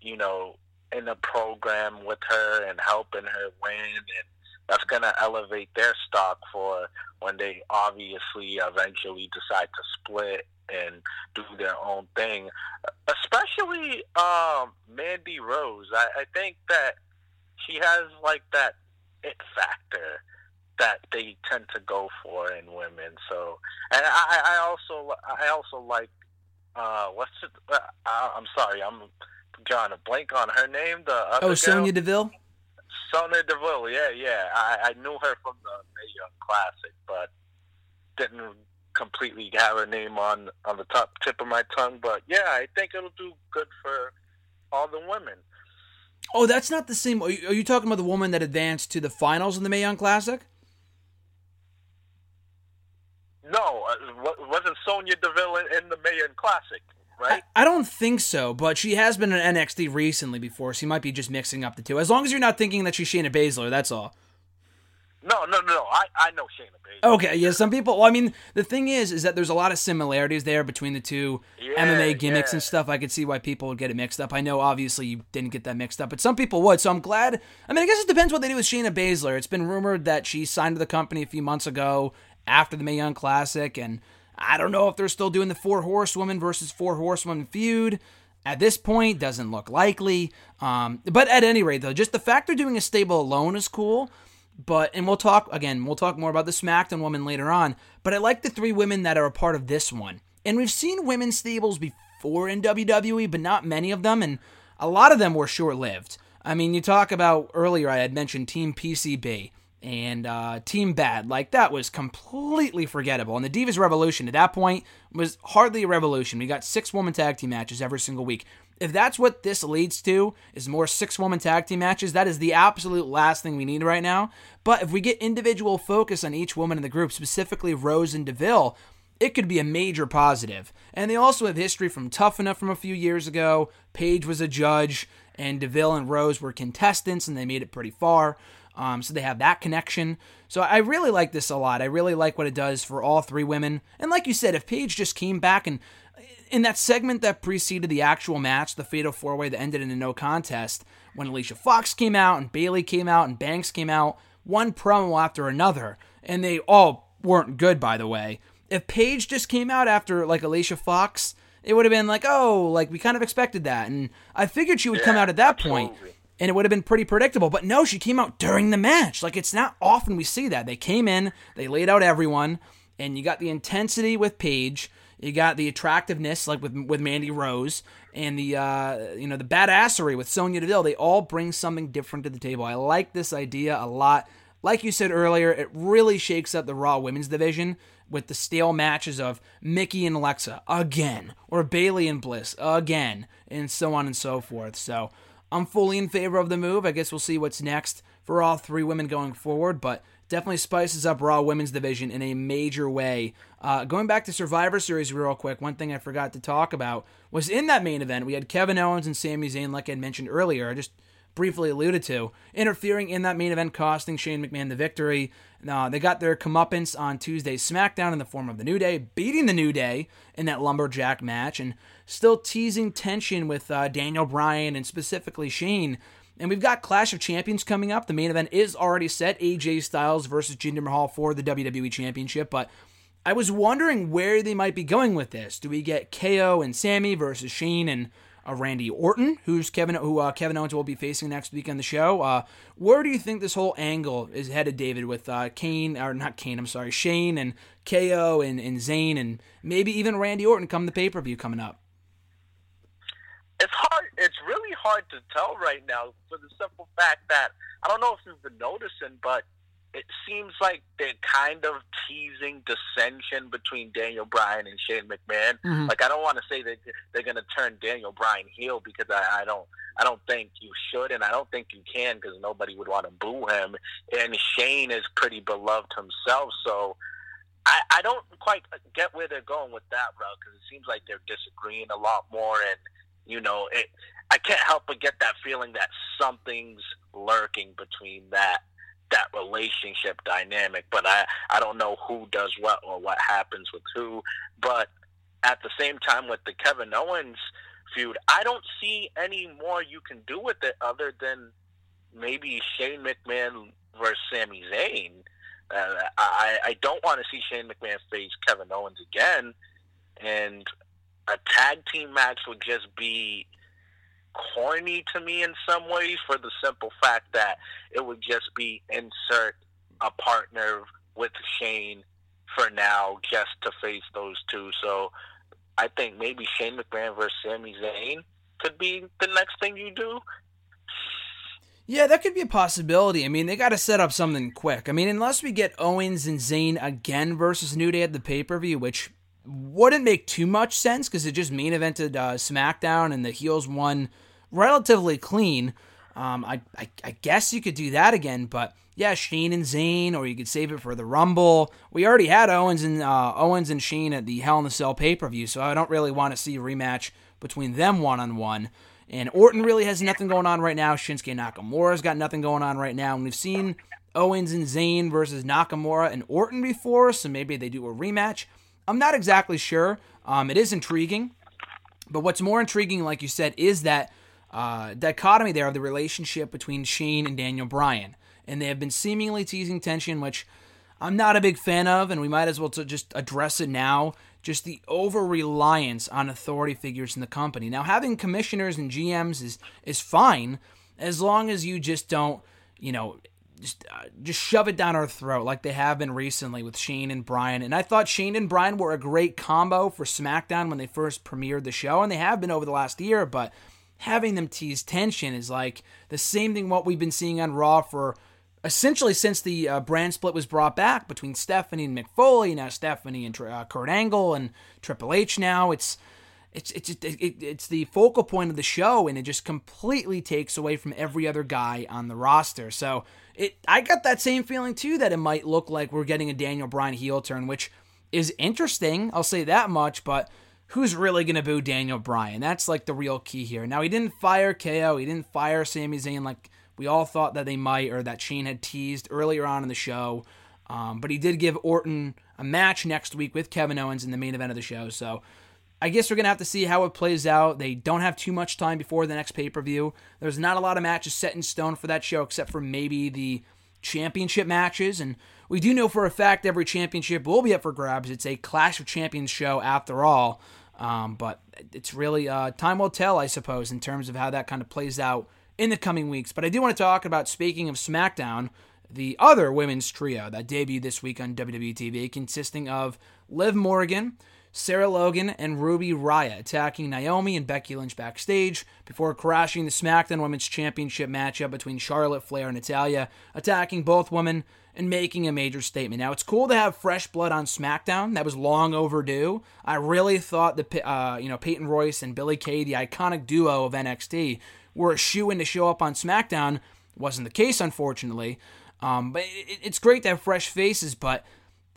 you know, in a program with her and helping her win, and that's going to elevate their stock for when they obviously eventually decide to split and do their own thing. Especially Mandy Rose. I think that she has like that it factor that they tend to go for in women. So, and I also like I'm drawing a blank on her name. The other girl. Sonya Deville. Sonya Deville, yeah. I knew her from the Mae Young Classic, but didn't completely have her name on the top tip of my tongue. But yeah, I think it'll do good for all the women. Oh, that's not the same. Are you talking about the woman that advanced to the finals in the Mae Young Classic? No, wasn't Sonya Deville in the Mae Young Classic? Right? I don't think so, but she has been in NXT recently before, so you might be just mixing up the two. As long as you're not thinking that she's Shayna Baszler, that's all. No. I know Shayna Baszler. Okay, yeah, some people... Well, I mean, the thing is that there's a lot of similarities there between the two MMA gimmicks and stuff. I could see why people would get it mixed up. I know, obviously, you didn't get that mixed up, but some people would, so I'm glad... I mean, I guess it depends what they do with Shayna Baszler. It's been rumored that she signed to the company a few months ago after the Mae Young Classic, and... I don't know if they're still doing the 4 Horsewomen versus 4 Horsewomen feud. At this point, doesn't look likely. But at any rate, though, just the fact they're doing a stable alone is cool. And we'll talk more about the SmackDown woman later on. But I like the three women that are a part of this one. And we've seen women's stables before in WWE, but not many of them. And a lot of them were short-lived. I mean, you talk about earlier, I had mentioned Team PCB. And Team Bad, like that was completely forgettable. And the Divas Revolution at that point was hardly a revolution. We got 6-woman tag team matches every single week. If that's what this leads to, is more 6-woman tag team matches, that is the absolute last thing we need right now. But if we get individual focus on each woman in the group, specifically Rose and Deville, it could be a major positive. And they also have history from Tough Enough from a few years ago. Paige was a judge, and Deville and Rose were contestants, and they made it pretty far. So they have that connection. So I really like this a lot. I really like what it does for all three women. And like you said, if Paige just came back and in that segment that preceded the actual match, the Fatal 4-Way that ended in a no contest, when Alicia Fox came out and Bayley came out and Banks came out, one promo after another, and they all weren't good, by the way. If Paige just came out after like Alicia Fox, it would have been like, oh, like we kind of expected that. And I figured she would come out at that point. And it would have been pretty predictable. But no, she came out during the match. Like, it's not often we see that. They came in, they laid out everyone, and you got the intensity with Paige. You got the attractiveness, like with Mandy Rose, and the the badassery with Sonya Deville. They all bring something different to the table. I like this idea a lot. Like you said earlier, it really shakes up the Raw women's division with the stale matches of Mickey and Alexa again, or Bayley and Bliss again, and so on and so forth. So I'm fully in favor of the move. I guess we'll see what's next for all three women going forward, but definitely spices up Raw women's division in a major way. Going back to Survivor Series real quick, one thing I forgot to talk about was in that main event, we had Kevin Owens and Sami Zayn, like I had mentioned earlier, I just briefly alluded to, interfering in that main event, costing Shane McMahon the victory. They got their comeuppance on Tuesday's SmackDown in the form of the New Day, beating the New Day in that Lumberjack match, and still teasing tension with Daniel Bryan and specifically Shane. And we've got Clash of Champions coming up. The main event is already set, AJ Styles versus Jinder Mahal for the WWE Championship, but I was wondering where they might be going with this. Do we get KO and Sami versus Shane and Randy Orton, who Kevin Owens will be facing next week on the show? Where do you think this whole angle is headed, David, with Shane and KO and Zayn and maybe even Randy Orton come the pay-per-view coming up? It's hard. It's really hard to tell right now for the simple fact that I don't know if you've been noticing, but it seems like they're kind of teasing dissension between Daniel Bryan and Shane McMahon. Mm-hmm. Like, I don't want to say that they're going to turn Daniel Bryan heel, because I don't think you should, and I don't think you can, because nobody would want to boo him. And Shane is pretty beloved himself, so I don't quite get where they're going with that route, because it seems like they're disagreeing a lot more. And you know, I can't help but get that feeling that something's lurking between that relationship dynamic, but I don't know who does what or what happens with who. But at the same time, with the Kevin Owens feud, I don't see any more you can do with it other than maybe Shane McMahon versus Sami Zayn. I don't want to see Shane McMahon face Kevin Owens again, and a tag team match would just be corny to me in some ways, for the simple fact that it would just be insert a partner with Shane for now just to face those two. So I think maybe Shane McMahon versus Sami Zayn could be the next thing you do. Yeah, that could be a possibility. I mean, they got to set up something quick. I mean, unless we get Owens and Zayn again versus New Day at the pay-per-view, which wouldn't make too much sense because it just main evented SmackDown and the heels won relatively clean. I guess you could do that again, but yeah, Shane and Zayn, or you could save it for the Rumble. We already had Owens and Shane at the Hell in a Cell pay-per-view, so I don't really want to see a rematch between them one-on-one. And Orton really has nothing going on right now. Shinsuke Nakamura's got nothing going on right now, and we've seen Owens and Zayn versus Nakamura and Orton before, so maybe they do a rematch. I'm not exactly sure. It is intriguing. But what's more intriguing, like you said, is that dichotomy there of the relationship between Shane and Daniel Bryan. And they have been seemingly teasing tension, which I'm not a big fan of, and we might as well just address it now. Just the over-reliance on authority figures in the company. Now, having commissioners and GMs is fine, as long as you just don't, you know, just shove it down our throat like they have been recently with Shane and Bryan. And I thought Shane and Bryan were a great combo for SmackDown when they first premiered the show, and they have been over the last year, but having them tease tension is like the same thing what we've been seeing on Raw for essentially since the brand split was brought back between Stephanie and McFoley, now Stephanie and Kurt Angle and Triple H now. It's the focal point of the show, and it just completely takes away from every other guy on the roster. So I got that same feeling, too, that it might look like we're getting a Daniel Bryan heel turn, which is interesting, I'll say that much, but who's really going to boo Daniel Bryan? That's, like, the real key here. Now, he didn't fire KO, he didn't fire Sami Zayn like we all thought that they might, or that Shane had teased earlier on in the show, but he did give Orton a match next week with Kevin Owens in the main event of the show, so I guess we're going to have to see how it plays out. They don't have too much time before the next pay-per-view. There's not a lot of matches set in stone for that show except for maybe the championship matches. And we do know for a fact every championship will be up for grabs. It's a Clash of Champions show after all. But it's really time will tell, I suppose, in terms of how that kind of plays out in the coming weeks. But I do want to talk about, speaking of SmackDown, the other women's trio that debuted this week on WWE TV, consisting of Liv Morgan, Sarah Logan, and Ruby Riott attacking Naomi and Becky Lynch backstage before crashing the SmackDown Women's Championship matchup between Charlotte Flair and Natalya, attacking both women and making a major statement. Now, it's cool to have fresh blood on SmackDown. That was long overdue. I really thought the Peyton Royce and Billie Kay, the iconic duo of NXT, were a shoo-in to show up on SmackDown. Wasn't the case, unfortunately. But it's great to have fresh faces, but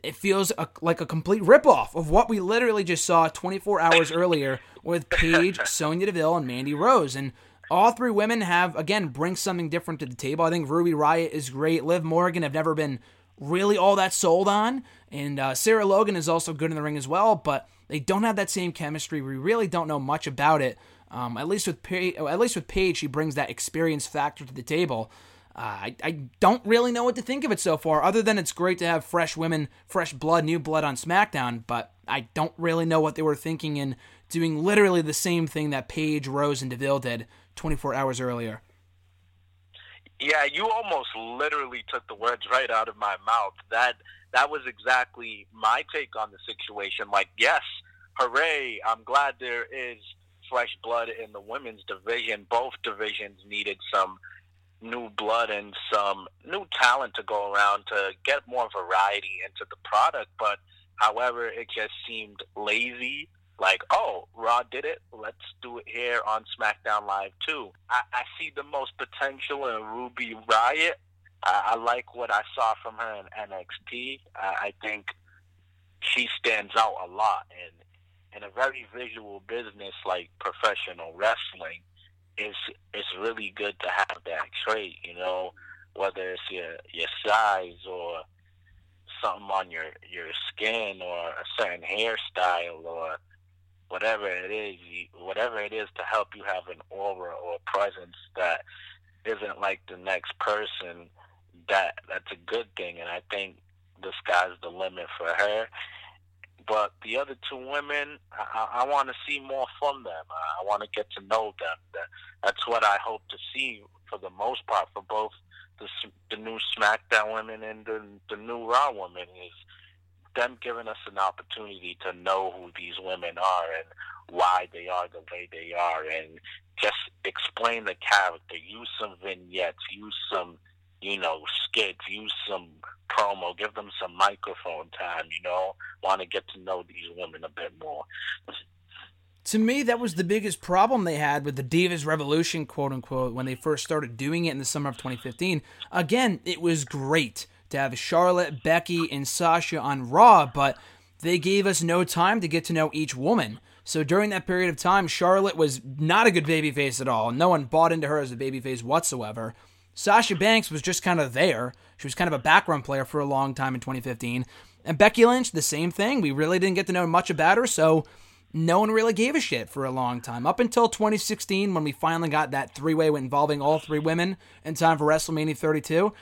it feels like a complete ripoff of what we literally just saw 24 hours earlier with Paige, Sonya Deville, and Mandy Rose. And all three women have, again, bring something different to the table. I think Ruby Riott is great. Liv Morgan, I've never been really all that sold on. And Sarah Logan is also good in the ring as well, but they don't have that same chemistry. We really don't know much about it. At least with Paige, she brings that experience factor to the table. I don't really know what to think of it so far, other than it's great to have fresh women, fresh blood, new blood on SmackDown, but I don't really know what they were thinking in doing literally the same thing that Paige, Rose, and Deville did 24 hours earlier. Yeah, you almost literally took the words right out of my mouth. That was exactly my take on the situation. Like, yes, hooray, I'm glad there is fresh blood in the women's division. Both divisions needed some new blood and some new talent to go around to get more variety into the product. But, however, it just seemed lazy. Like, oh, Raw did it. Let's do it here on SmackDown Live, too. I see the most potential in Ruby Riott. I like what I saw from her in NXT. I think she stands out a lot. And in a very visual business like professional wrestling, it's really good to have that trait, you know, whether it's your size or something on your skin or a certain hairstyle or whatever it is to help you have an aura or a presence that isn't like the next person, that's a good thing. And I think the sky's the limit for her. But the other two women, I want to see more from them. I want to get to know them. That's what I hope to see for the most part for both the new SmackDown women and the new Raw women, is them giving us an opportunity to know who these women are and why they are the way they are, and just explain the character. Use some vignettes. Use some, skits. Use some promo. Give them some microphone time, Want to get to know these women a bit more. To me, that was the biggest problem they had with the Divas Revolution, quote-unquote, when they first started doing it in the summer of 2015. Again, it was great to have Charlotte, Becky, and Sasha on Raw, but they gave us no time to get to know each woman. So during that period of time, Charlotte was not a good babyface at all. No one bought into her as a babyface whatsoever. Sasha Banks was just kind of there. She was kind of a background player for a long time in 2015. And Becky Lynch, the same thing. We really didn't get to know much about her, so no one really gave a shit for a long time. Up until 2016, when we finally got that three-way involving all three women in time for WrestleMania 32.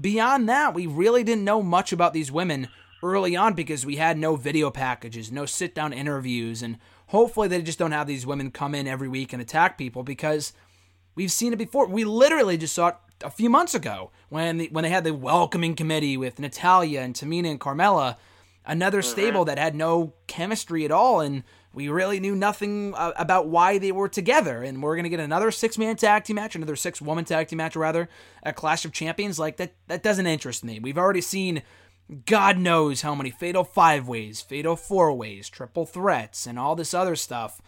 Beyond that, we really didn't know much about these women early on because we had no video packages, no sit-down interviews, and hopefully they just don't have these women come in every week and attack people, because we've seen it before. We literally just saw it a few months ago when they had the welcoming committee with Natalya and Tamina and Carmella, another stable that had no chemistry at all, and we really knew nothing about why they were together. And we're going to get another six-man tag team match, another six-woman tag team match, rather, a Clash of Champions. Like, that doesn't interest me. We've already seen God knows how many Fatal 5-ways, Fatal 4-ways, Triple Threats, and all this other stuff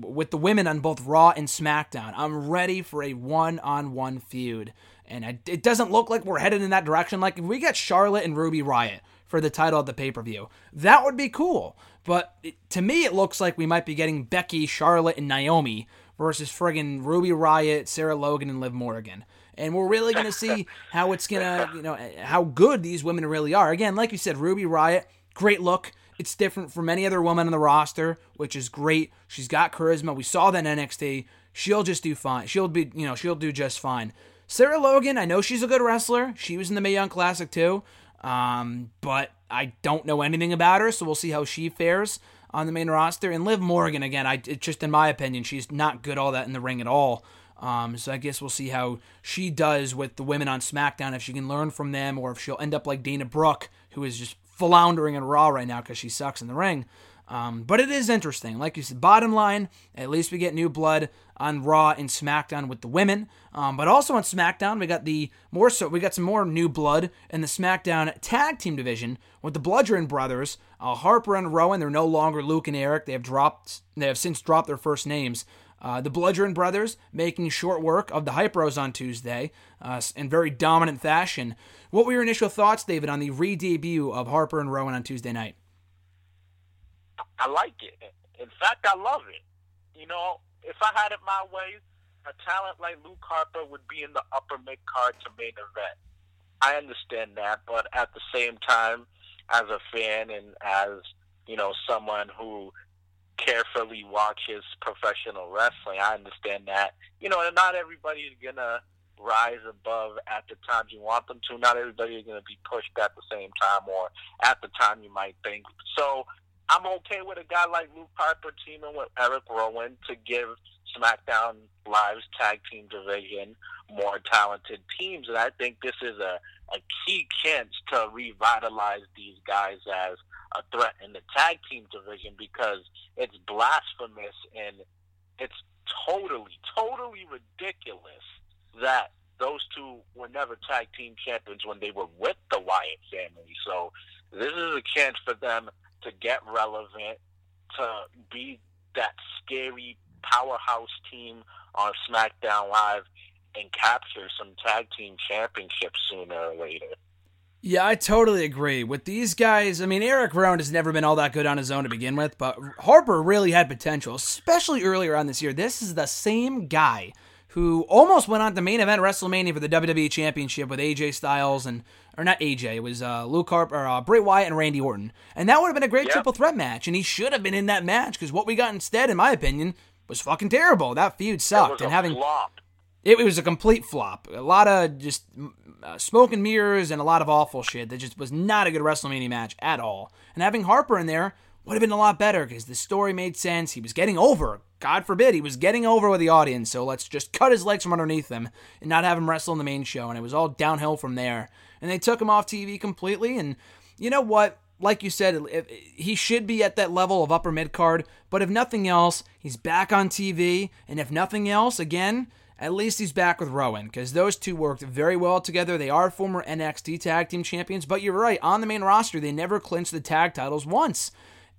with the women on both Raw and SmackDown. I'm ready for a one-on-one feud. And it doesn't look like we're headed in that direction. Like, if we got Charlotte and Ruby Riott for the title of the pay-per-view, that would be cool. But to me, it looks like we might be getting Becky, Charlotte, and Naomi versus friggin' Ruby Riott, Sarah Logan, and Liv Morgan. And we're really going to see how it's going to, how good these women really are. Again, like you said, Ruby Riott, great look. It's different from any other woman on the roster, which is great. She's got charisma. We saw that in NXT. She'll just do fine. She'll do just fine. Sarah Logan, I know she's a good wrestler. She was in the Mae Young Classic too. But I don't know anything about her, so we'll see how she fares on the main roster. And Liv Morgan, again, it's just in my opinion, she's not good all that in the ring at all. So I guess we'll see how she does with the women on SmackDown, if she can learn from them, or if she'll end up like Dana Brooke, who is just floundering in Raw right now because she sucks in the ring. But it is interesting. Like you said, bottom line, at least we get new blood on Raw and SmackDown with the women. But also on SmackDown, we got some more new blood in the SmackDown tag team division with the Bludgeon Brothers, Harper and Rowan. They're no longer Luke and Eric. They have since dropped their first names. The Bludgeon Brothers making short work of the Hypros on Tuesday in very dominant fashion. What were your initial thoughts, David, on the re-debut of Harper and Rowan on Tuesday night? I like it. In fact, I love it. If I had it my way, a talent like Luke Harper would be in the upper mid-card to main event. I understand that, but at the same time, as a fan and as, someone who carefully watches professional wrestling, I understand that, not everybody's going to rise above at the time you want them to. Not everybody is going to be pushed at the same time or at the time you might think. So I'm okay with a guy like Luke Harper teaming with Eric Rowan to give SmackDown Live's tag team division more talented teams. And I think this is a key chance to revitalize these guys as a threat in the tag team division, because it's blasphemous and it's totally ridiculous that those two were never tag team champions when they were with the Wyatt family. So this is a chance for them to get relevant, to be that scary powerhouse team on SmackDown Live and capture some tag team championships sooner or later. Yeah, I totally agree. With these guys, I mean, Eric Rowan has never been all that good on his own to begin with, but Harper really had potential, especially earlier on this year. This is the same guy who almost went on to main event WrestleMania for the WWE Championship with AJ Styles and, or not AJ, it was Luke Harper, or Bray Wyatt and Randy Orton. And that would have been a great triple threat match, and he should have been in that match, because what we got instead, in my opinion, was fucking terrible. That feud sucked. It was a flop. It was a complete flop. A lot of just smoke and mirrors and a lot of awful shit that just was not a good WrestleMania match at all. And having Harper in there would have been a lot better, because the story made sense. He was getting over. God forbid, he was getting over with the audience, so let's just cut his legs from underneath him and not have him wrestle in the main show, and it was all downhill from there. And they took him off TV completely, and you know what? Like you said, he should be at that level of upper mid-card, but if nothing else, he's back on TV, and if nothing else, again, at least he's back with Rowan, because those two worked very well together. They are former NXT Tag Team Champions, but you're right, on the main roster, they never clinched the tag titles once.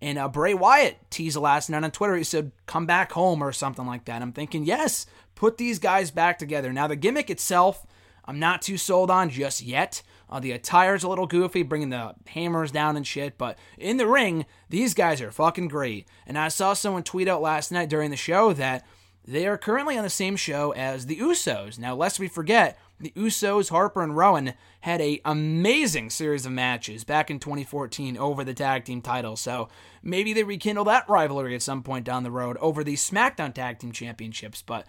And Bray Wyatt teased last night on Twitter. He said, come back home or something like that. I'm thinking, yes, put these guys back together. Now, the gimmick itself, I'm not too sold on just yet. The attire's a little goofy, bringing the hammers down and shit. But in the ring, these guys are fucking great. And I saw someone tweet out last night during the show that they are currently on the same show as the Usos. Now, lest we forget, the Usos, Harper, and Rowan had an amazing series of matches back in 2014 over the tag team title, so maybe they rekindle that rivalry at some point down the road over the SmackDown Tag Team Championships, but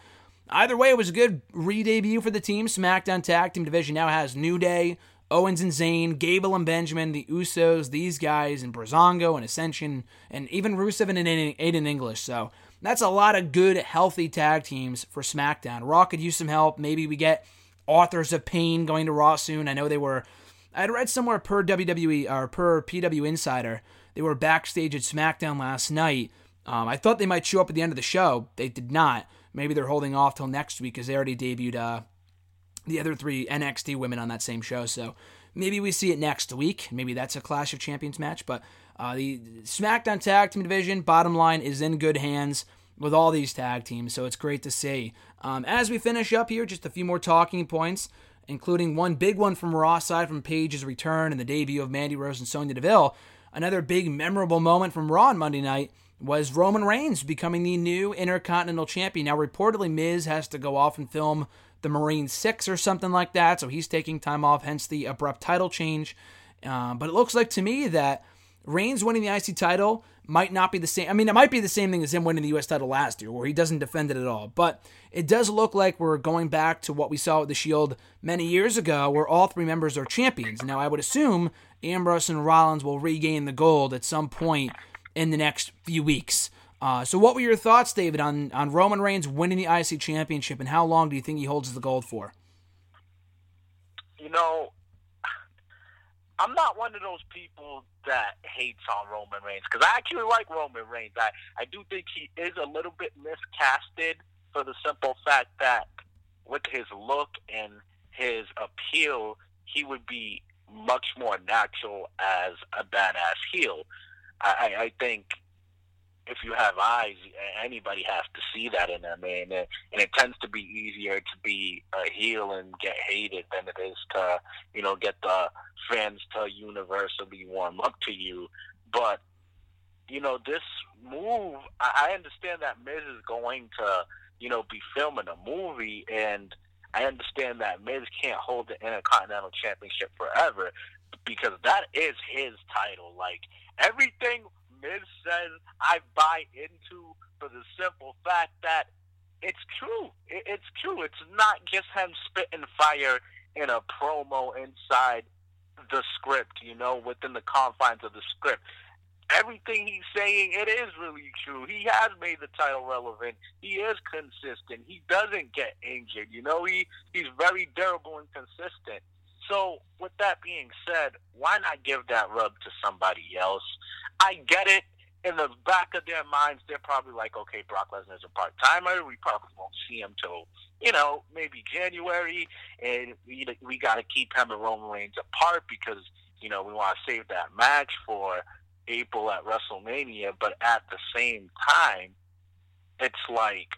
either way, it was a good re-debut for the team. SmackDown Tag Team Division now has New Day, Owens and Zayn, Gable and Benjamin, the Usos, these guys, and Breezango and Ascension, and even Rusev and Aiden English, so that's a lot of good, healthy tag teams for SmackDown. Raw could use some help. Maybe we get Authors of Pain going to Raw soon. I know they were, I'd read somewhere per WWE or per PW Insider, they were backstage at SmackDown last night. I thought they might show up at the end of the show. They did not. Maybe they're holding off till next week because they already debuted the other three NXT women on that same show. So maybe we see it next week. Maybe that's a Clash of Champions match. But the SmackDown Tag Team Division, bottom line, is in good hands with all these tag teams, so it's great to see. As we finish up here, just a few more talking points, including one big one from Raw side from Paige's return and the debut of Mandy Rose and Sonya Deville. Another big memorable moment from Raw on Monday night was Roman Reigns becoming the new Intercontinental Champion. Now, reportedly, Miz has to go off and film the Marine 6 or something like that, so he's taking time off, hence the abrupt title change. But it looks like to me that Reigns winning the IC title might not be the same. I mean, it might be the same thing as him winning the U.S. title last year, where he doesn't defend it at all. But it does look like we're going back to what we saw with the Shield many years ago, where all three members are champions. Now, I would assume Ambrose and Rollins will regain the gold at some point in the next few weeks. So what were your thoughts, David, on Roman Reigns winning the IC championship, and how long do you think he holds the gold for? You know, I'm not one of those people that hates on Roman Reigns, because I actually like Roman Reigns. I do think he is a little bit miscasted for the simple fact that with his look and his appeal, he would be much more natural as a badass heel. I think if you have eyes, anybody has to see that in them, and it tends to be easier to be a heel and get hated than it is to, you know, get the fans to universally warm up to you. But, you know, this move, I understand that Miz is going to, you know, be filming a movie, and I understand that Miz can't hold the Intercontinental Championship forever, because that is his title. Like, everything Miz says I buy into, for the simple fact that it's true. It's true. It's not just him spitting fire in a promo inside the script, you know, within the confines of the script. Everything he's saying, it is really true. He has made the title relevant. He is consistent. He doesn't get injured. You know, he's very durable and consistent. So, with that being said, why not give that rub to somebody else? I get it. In the back of their minds, they're probably like, okay, Brock Lesnar's a part-timer. We probably won't see him till, you know, maybe January. And we got to keep him and Roman Reigns apart because, you know, we want to save that match for April at WrestleMania. But at the same time, it's like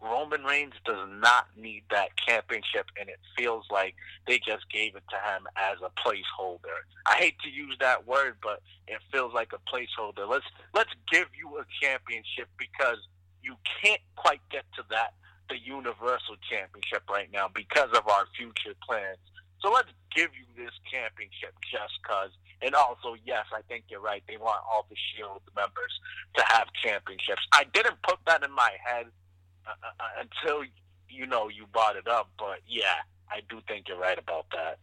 Roman Reigns does not need that championship, and it feels like they just gave it to him as a placeholder. I hate to use that word, but it feels like a placeholder. Let's give you a championship because you can't quite get to that, the Universal Championship right now because of our future plans. So let's give you this championship just because. And also, yes, I think you're right. They want all the Shield members to have championships. I didn't put that in my head until, you know, you brought it up. But, yeah, I do think you're right about that.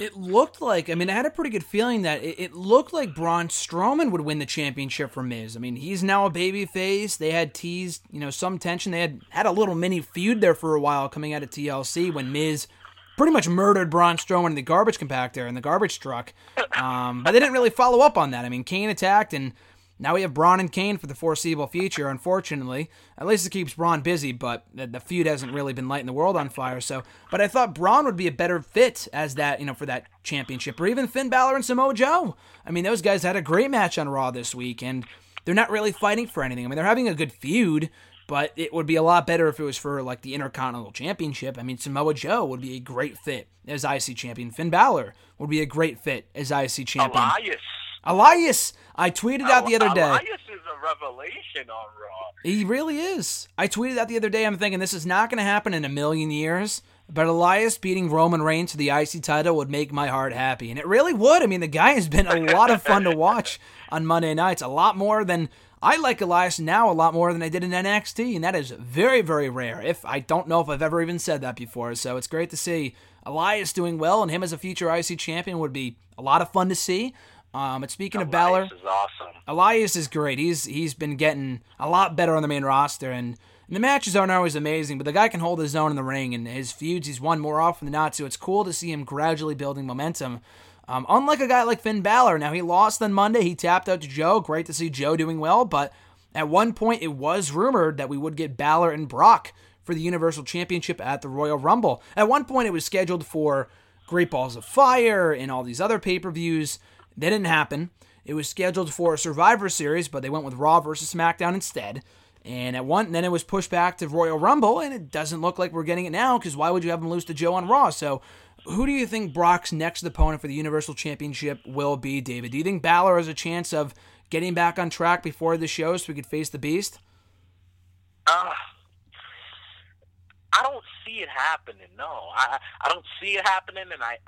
It looked like, I mean, I had a pretty good feeling that it looked like Braun Strowman would win the championship from Miz. I mean, he's now a babyface. They had teased, you know, some tension. They had a little mini feud there for a while coming out of TLC when Miz pretty much murdered Braun Strowman in the garbage compactor and the garbage truck. But they didn't really follow up on that. I mean, Kane attacked, and now we have Braun and Kane for the foreseeable future, unfortunately. At least it keeps Braun busy, but the feud hasn't really been lighting the world on fire. So, but I thought Braun would be a better fit as that, you know, for that championship, or even Finn Balor and Samoa Joe. I mean, those guys had a great match on Raw this week, and they're not really fighting for anything. I mean, they're having a good feud, but it would be a lot better if it was for, like, the Intercontinental Championship. I mean, Samoa Joe would be a great fit as IC champion. Finn Balor would be a great fit as IC champion. Elias! I tweeted out the other day. Elias is a revelation on Raw. He really is. I tweeted out the other day, I'm thinking this is not going to happen in a million years, but Elias beating Roman Reigns for the IC title would make my heart happy. And it really would. I mean, the guy has been a lot of fun to watch on Monday nights. A lot more than, I like Elias now a lot more than I did in NXT, and that is very, very rare. I don't know if I've ever even said that before, so it's great to see Elias doing well, and him as a future IC champion would be a lot of fun to see. But speaking of Balor, is awesome. Elias is great. He's been getting a lot better on the main roster, and the matches aren't always amazing, but the guy can hold his own in the ring, and his feuds, he's won more often than not, so it's cool to see him gradually building momentum. Unlike a guy like Finn Balor, now he lost on Monday, he tapped out to Joe, great to see Joe doing well, but at one point it was rumored that we would get Balor and Brock for the Universal Championship at the Royal Rumble. At one point it was scheduled for Great Balls of Fire and all these other pay-per-views. They didn't happen. It was scheduled for Survivor Series, but they went with Raw versus SmackDown instead. And then it was pushed back to Royal Rumble, and it doesn't look like we're getting it now, because why would you have him lose to Joe on Raw? So who do you think Brock's next opponent for the Universal Championship will be, David? Do you think Balor has a chance of getting back on track before the show so we could face the Beast? I don't see it happening, no. I don't see it happening, and I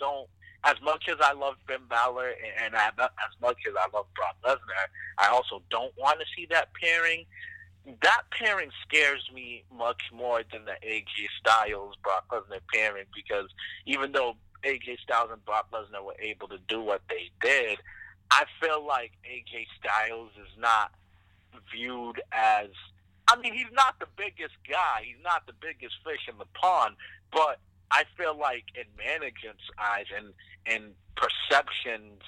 don't. As much as I love Finn Balor and as much as I love Brock Lesnar, I also don't want to see that pairing. That pairing scares me much more than the AJ Styles-Brock Lesnar pairing, because even though AJ Styles and Brock Lesnar were able to do what they did, I feel like AJ Styles is not viewed as... I mean, he's not the biggest guy. He's not the biggest fish in the pond, but I feel like in management's eyes and in perception's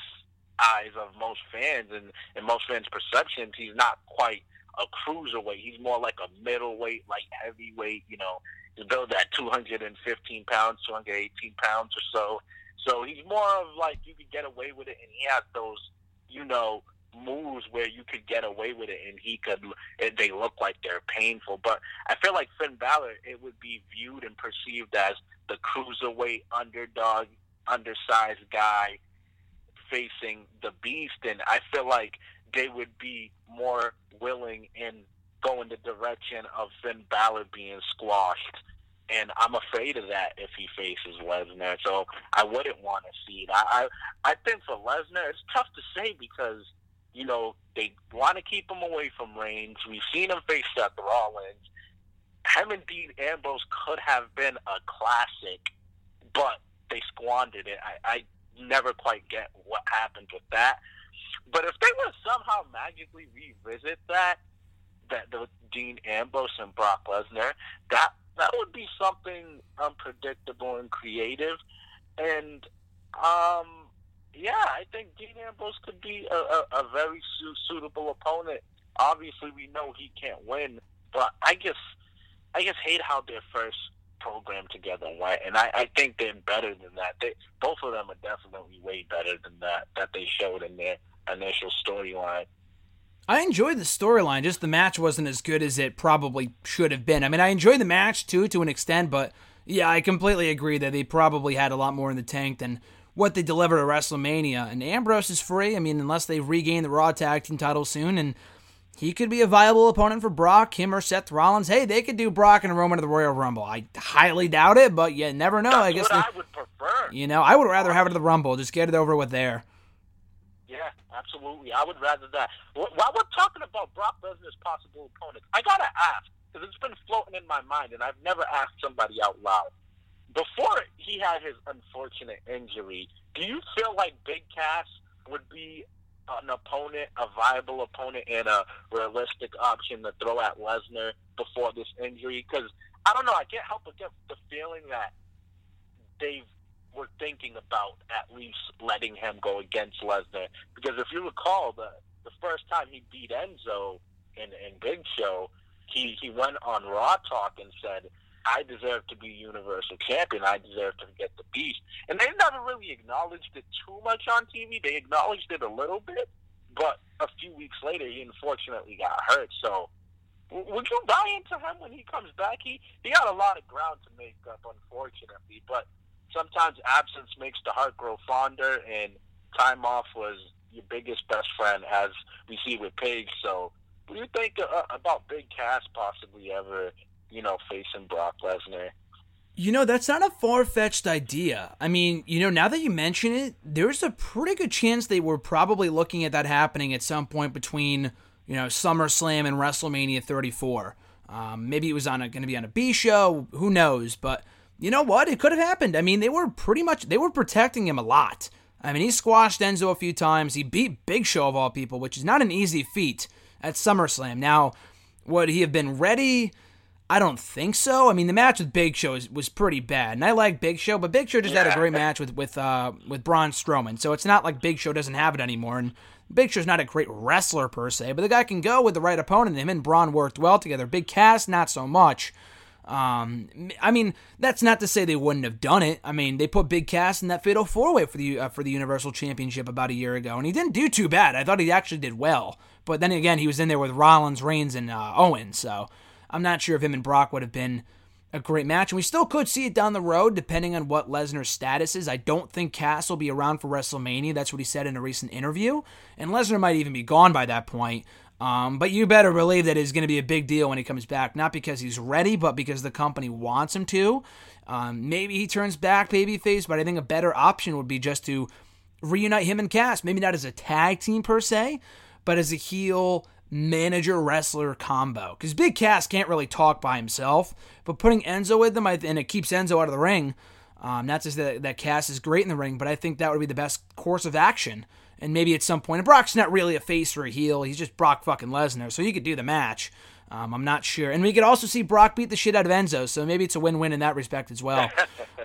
eyes of most fans and in most fans' perceptions, he's not quite a cruiserweight. He's more like a middleweight, like heavyweight, you know, he's built at 215 pounds, 218 pounds or so. So he's more of like you could get away with it, and he has those, you know, moves where you could get away with it and they look like they're painful. But I feel like Finn Balor, it would be viewed and perceived as the cruiserweight underdog, undersized guy facing the Beast, and I feel like they would be more willing and go in the direction of Finn Balor being squashed. And I'm afraid of that if he faces Lesnar, so I wouldn't want to see it. I think for Lesnar, it's tough to say because, you know, they want to keep him away from Reigns. We've seen him face Seth Rollins. Him and Dean Ambrose could have been a classic, but they squandered it. I never quite get what happened with that. But if they were somehow magically revisit that the Dean Ambrose and Brock Lesnar, that would be something unpredictable and creative. And yeah, I think Dean Ambrose could be a very suitable opponent. Obviously, we know he can't win, but I just hate how their first program together went, and I think they're better than that. Both of them are definitely way better than that they showed in their initial storyline. I enjoyed the storyline, just the match wasn't as good as it probably should have been. I mean, I enjoyed the match, too, to an extent, but yeah, I completely agree that they probably had a lot more in the tank than what they delivered at WrestleMania. And Ambrose is free, I mean, unless they regain the Raw Tag Team title soon, and he could be a viable opponent for Brock, him, or Seth Rollins. Hey, they could do Brock and Roman at the Royal Rumble. I highly doubt it, but you never know. That's I guess what I would prefer. You know, I would rather have it at the Rumble. Just get it over with there. Yeah, absolutely. I would rather that. While we're talking about Brock Lesnar's possible opponents, I gotta ask, because it's been floating in my mind, and I've never asked somebody out loud. Before he had his unfortunate injury, do you feel like Big Cass would be an opponent, a viable opponent, and a realistic option to throw at Lesnar before this injury? Because, I don't know, I can't help but get the feeling that they were thinking about at least letting him go against Lesnar. Because if you recall, the first time he beat Enzo in Big Show, he went on Raw Talk and said, I deserve to be Universal Champion. I deserve to get the Beast. And they never really acknowledged it too much on TV. They acknowledged it a little bit, but a few weeks later, he unfortunately got hurt. So would you buy into him when he comes back? He got a lot of ground to make up, unfortunately, but sometimes absence makes the heart grow fonder, and time off was your biggest best friend, as we see with Paige. So what do you think about Big Cass possibly ever facing Brock Lesnar? That's not a far-fetched idea. I mean, now that you mention it, there's a pretty good chance they were probably looking at that happening at some point between, SummerSlam and WrestleMania 34. Maybe it was going to be on a B show, who knows, but you know what? It could have happened. I mean, they were protecting him a lot. I mean, he squashed Enzo a few times. He beat Big Show of all people, which is not an easy feat at SummerSlam. Now, would he have been ready? I don't think so. I mean, the match with Big Show was pretty bad, and I like Big Show, but Big Show just had a great match with Braun Strowman, so it's not like Big Show doesn't have it anymore, and Big Show's not a great wrestler per se, but the guy can go with the right opponent, and him and Braun worked well together. Big Cass, not so much. I mean, that's not to say they wouldn't have done it. I mean, they put Big Cass in that Fatal 4-Way for the Universal Championship about a year ago, and he didn't do too bad. I thought he actually did well, but then again, he was in there with Rollins, Reigns, and Owens, so I'm not sure if him and Brock would have been a great match. And we still could see it down the road, depending on what Lesnar's status is. I don't think Cass will be around for WrestleMania. That's what he said in a recent interview. And Lesnar might even be gone by that point. But you better believe that it's going to be a big deal when he comes back. Not because he's ready, but because the company wants him to. Maybe he turns back babyface, but I think a better option would be just to reunite him and Cass. Maybe not as a tag team per se, but as a heel manager-wrestler combo. Because Big Cass can't really talk by himself, but putting Enzo with him, and it keeps Enzo out of the ring, not just that Cass is great in the ring, but I think that would be the best course of action. And maybe at some point, and Brock's not really a face or a heel, he's just Brock fucking Lesnar, so you could do the match. I'm not sure. And we could also see Brock beat the shit out of Enzo, so maybe it's a win-win in that respect as well.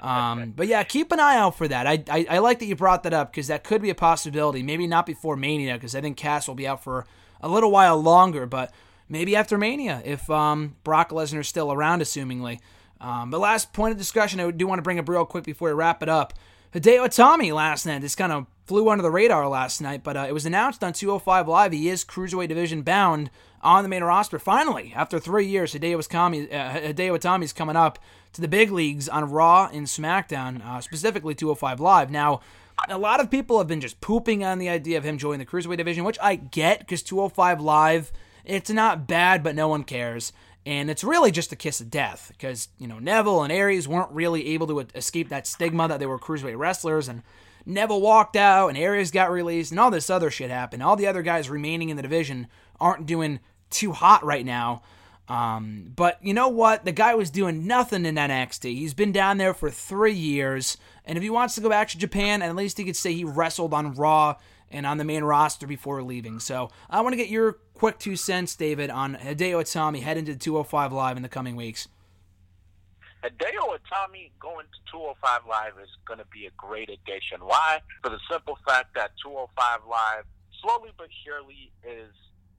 But yeah, keep an eye out for that. I like that you brought that up, because that could be a possibility. Maybe not before Mania, because I think Cass will be out for a little while longer, but maybe after Mania, if Brock Lesnar's still around, assumingly. But last point of discussion I do want to bring up real quick before we wrap it up. Hideo Itami last night. This kind of flew under the radar last night, but it was announced on 205 Live he is Cruiserweight Division bound on the main roster. Finally, after 3 years, Hideo Itami's coming up to the big leagues on Raw and SmackDown, specifically 205 Live. Now, a lot of people have been just pooping on the idea of him joining the Cruiserweight division, which I get, because 205 Live, it's not bad, but no one cares. And it's really just a kiss of death, because, Neville and Aries weren't really able to escape that stigma that they were Cruiserweight wrestlers, and Neville walked out, and Aries got released, and all this other shit happened. All the other guys remaining in the division aren't doing too hot right now. But you know what? The guy was doing nothing in NXT. He's been down there for 3 years. And if he wants to go back to Japan, at least he could say he wrestled on Raw and on the main roster before leaving. So I want to get your quick 2 cents, David, on Hideo Itami heading to 205 Live in the coming weeks. Hideo Itami going to 205 Live is going to be a great addition. Why? For the simple fact that 205 Live slowly but surely is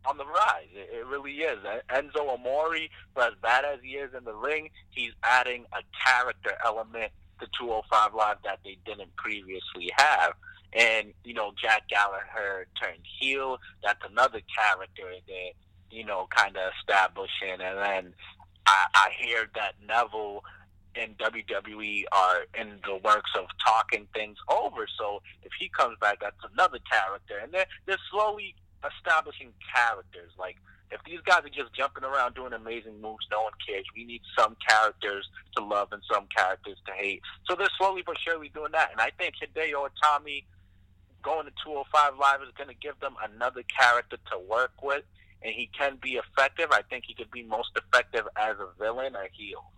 on the rise. It really is. Enzo Amore, for as bad as he is in the ring, he's adding a character element to 205 Live that they didn't previously have. And, you know, Jack Gallagher turned heel. That's another character that, you know, kind of establishing. And then I hear that Neville and WWE are in the works of talking things over. So if he comes back, that's another character. And they're slowly establishing characters. Like, if these guys are just jumping around doing amazing moves, no one cares. We need some characters to love and some characters to hate. So they're slowly but surely doing that. And I think Hideo Itami going to 205 Live is going to give them another character to work with. And he can be effective. I think he could be most effective as a villain or heel.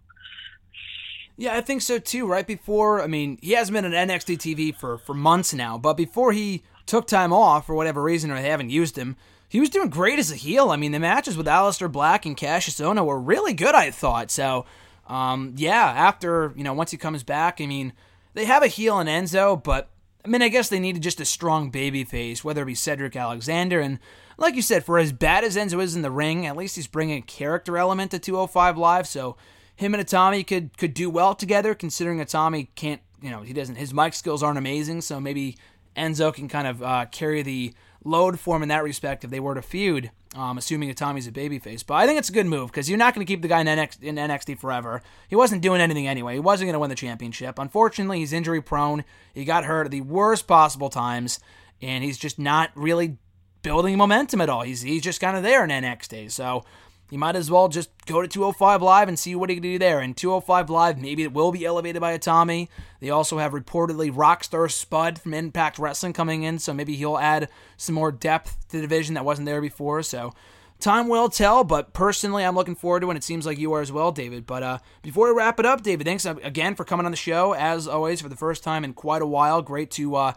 Yeah, I think so too. Right before, I mean, he hasn't been on NXT TV for months now, but before he took time off for whatever reason or they haven't used him, he was doing great as a heel. I mean, the matches with Aleister Black and Cassius Ohno were really good, I thought. So, yeah, after, you know, once he comes back, I mean, they have a heel in Enzo, but I mean, I guess they needed just a strong baby face, whether it be Cedric Alexander. And like you said, for as bad as Enzo is in the ring, at least he's bringing a character element to 205 Live. So him and Itami could do well together, considering Itami can't, you know, he doesn't, his mic skills aren't amazing. So maybe Enzo can kind of carry the load for him in that respect if they were to feud, assuming Itami's a babyface. But I think it's a good move because you're not going to keep the guy in NXT forever. He wasn't doing anything anyway. He wasn't going to win the championship. Unfortunately, he's injury prone. He got hurt at the worst possible times, and he's just not really building momentum at all. He's just kind of there in NXT. So you might as well just go to 205 Live and see what he can do there. And 205 Live, maybe it will be elevated by Itami. They also have reportedly Rockstar Spud from Impact Wrestling coming in, so maybe he'll add some more depth to the division that wasn't there before. So time will tell, but personally I'm looking forward to it, and it seems like you are as well, David. But before we wrap it up, David, thanks again for coming on the show, as always, for the first time in quite a while. Great to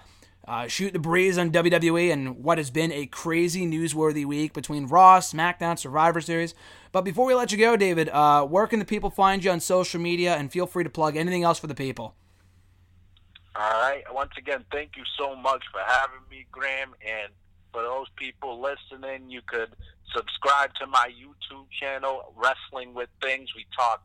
shoot the breeze on WWE and what has been a crazy newsworthy week between Raw, SmackDown, Survivor Series. But before we let you go, David, where can the people find you on social media? And feel free to plug anything else for the people. All right. Once again, thank you so much for having me, Graham. And for those people listening, you could subscribe to my YouTube channel, Wrestling With Things. We talk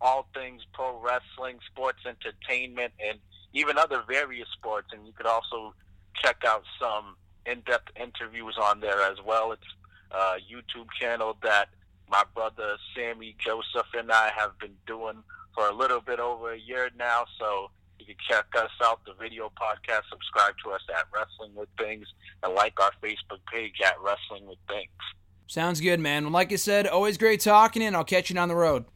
all things pro wrestling, sports, entertainment, and even other various sports, and you could also check out some in-depth interviews on there as well. It's a YouTube channel that my brother Sammy Joseph and I have been doing for a little bit over a year now, so you can check us out, the video podcast, subscribe to us at Wrestling With Things, and like our Facebook page at Wrestling With Things. Sounds good, man. Well, like you said, always great talking, and I'll catch you down the road.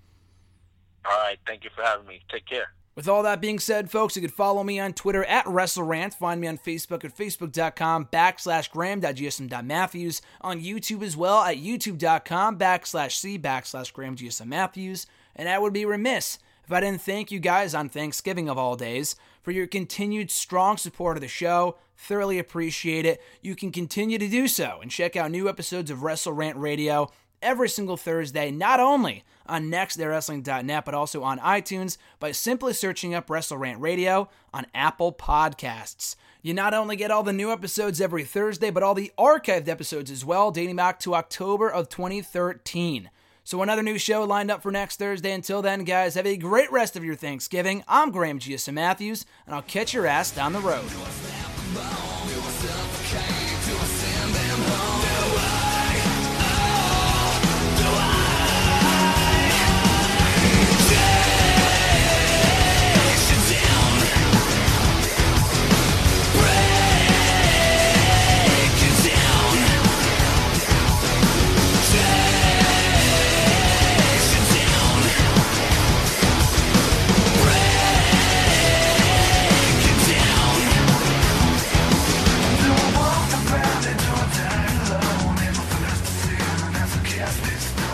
All right, thank you for having me. Take care. With all that being said, folks, you can follow me on Twitter at WrestleRant. Find me on Facebook at facebook.com/Graham.gsm.Matthews. On YouTube as well at youtube.com/C/Graham.gsm.Matthews. And I would be remiss if I didn't thank you guys on Thanksgiving of all days for your continued strong support of the show. Thoroughly appreciate it. You can continue to do so and check out new episodes of WrestleRant Radio every single Thursday, not only on nexttheirwrestling.net, but also on iTunes by simply searching up WrestleRant Radio on Apple Podcasts. You not only get all the new episodes every Thursday, but all the archived episodes as well, dating back to October of 2013. So another new show lined up for next Thursday. Until then, guys, have a great rest of your Thanksgiving. I'm Graham G.S. Matthews, and I'll catch your ass down the road. Yes,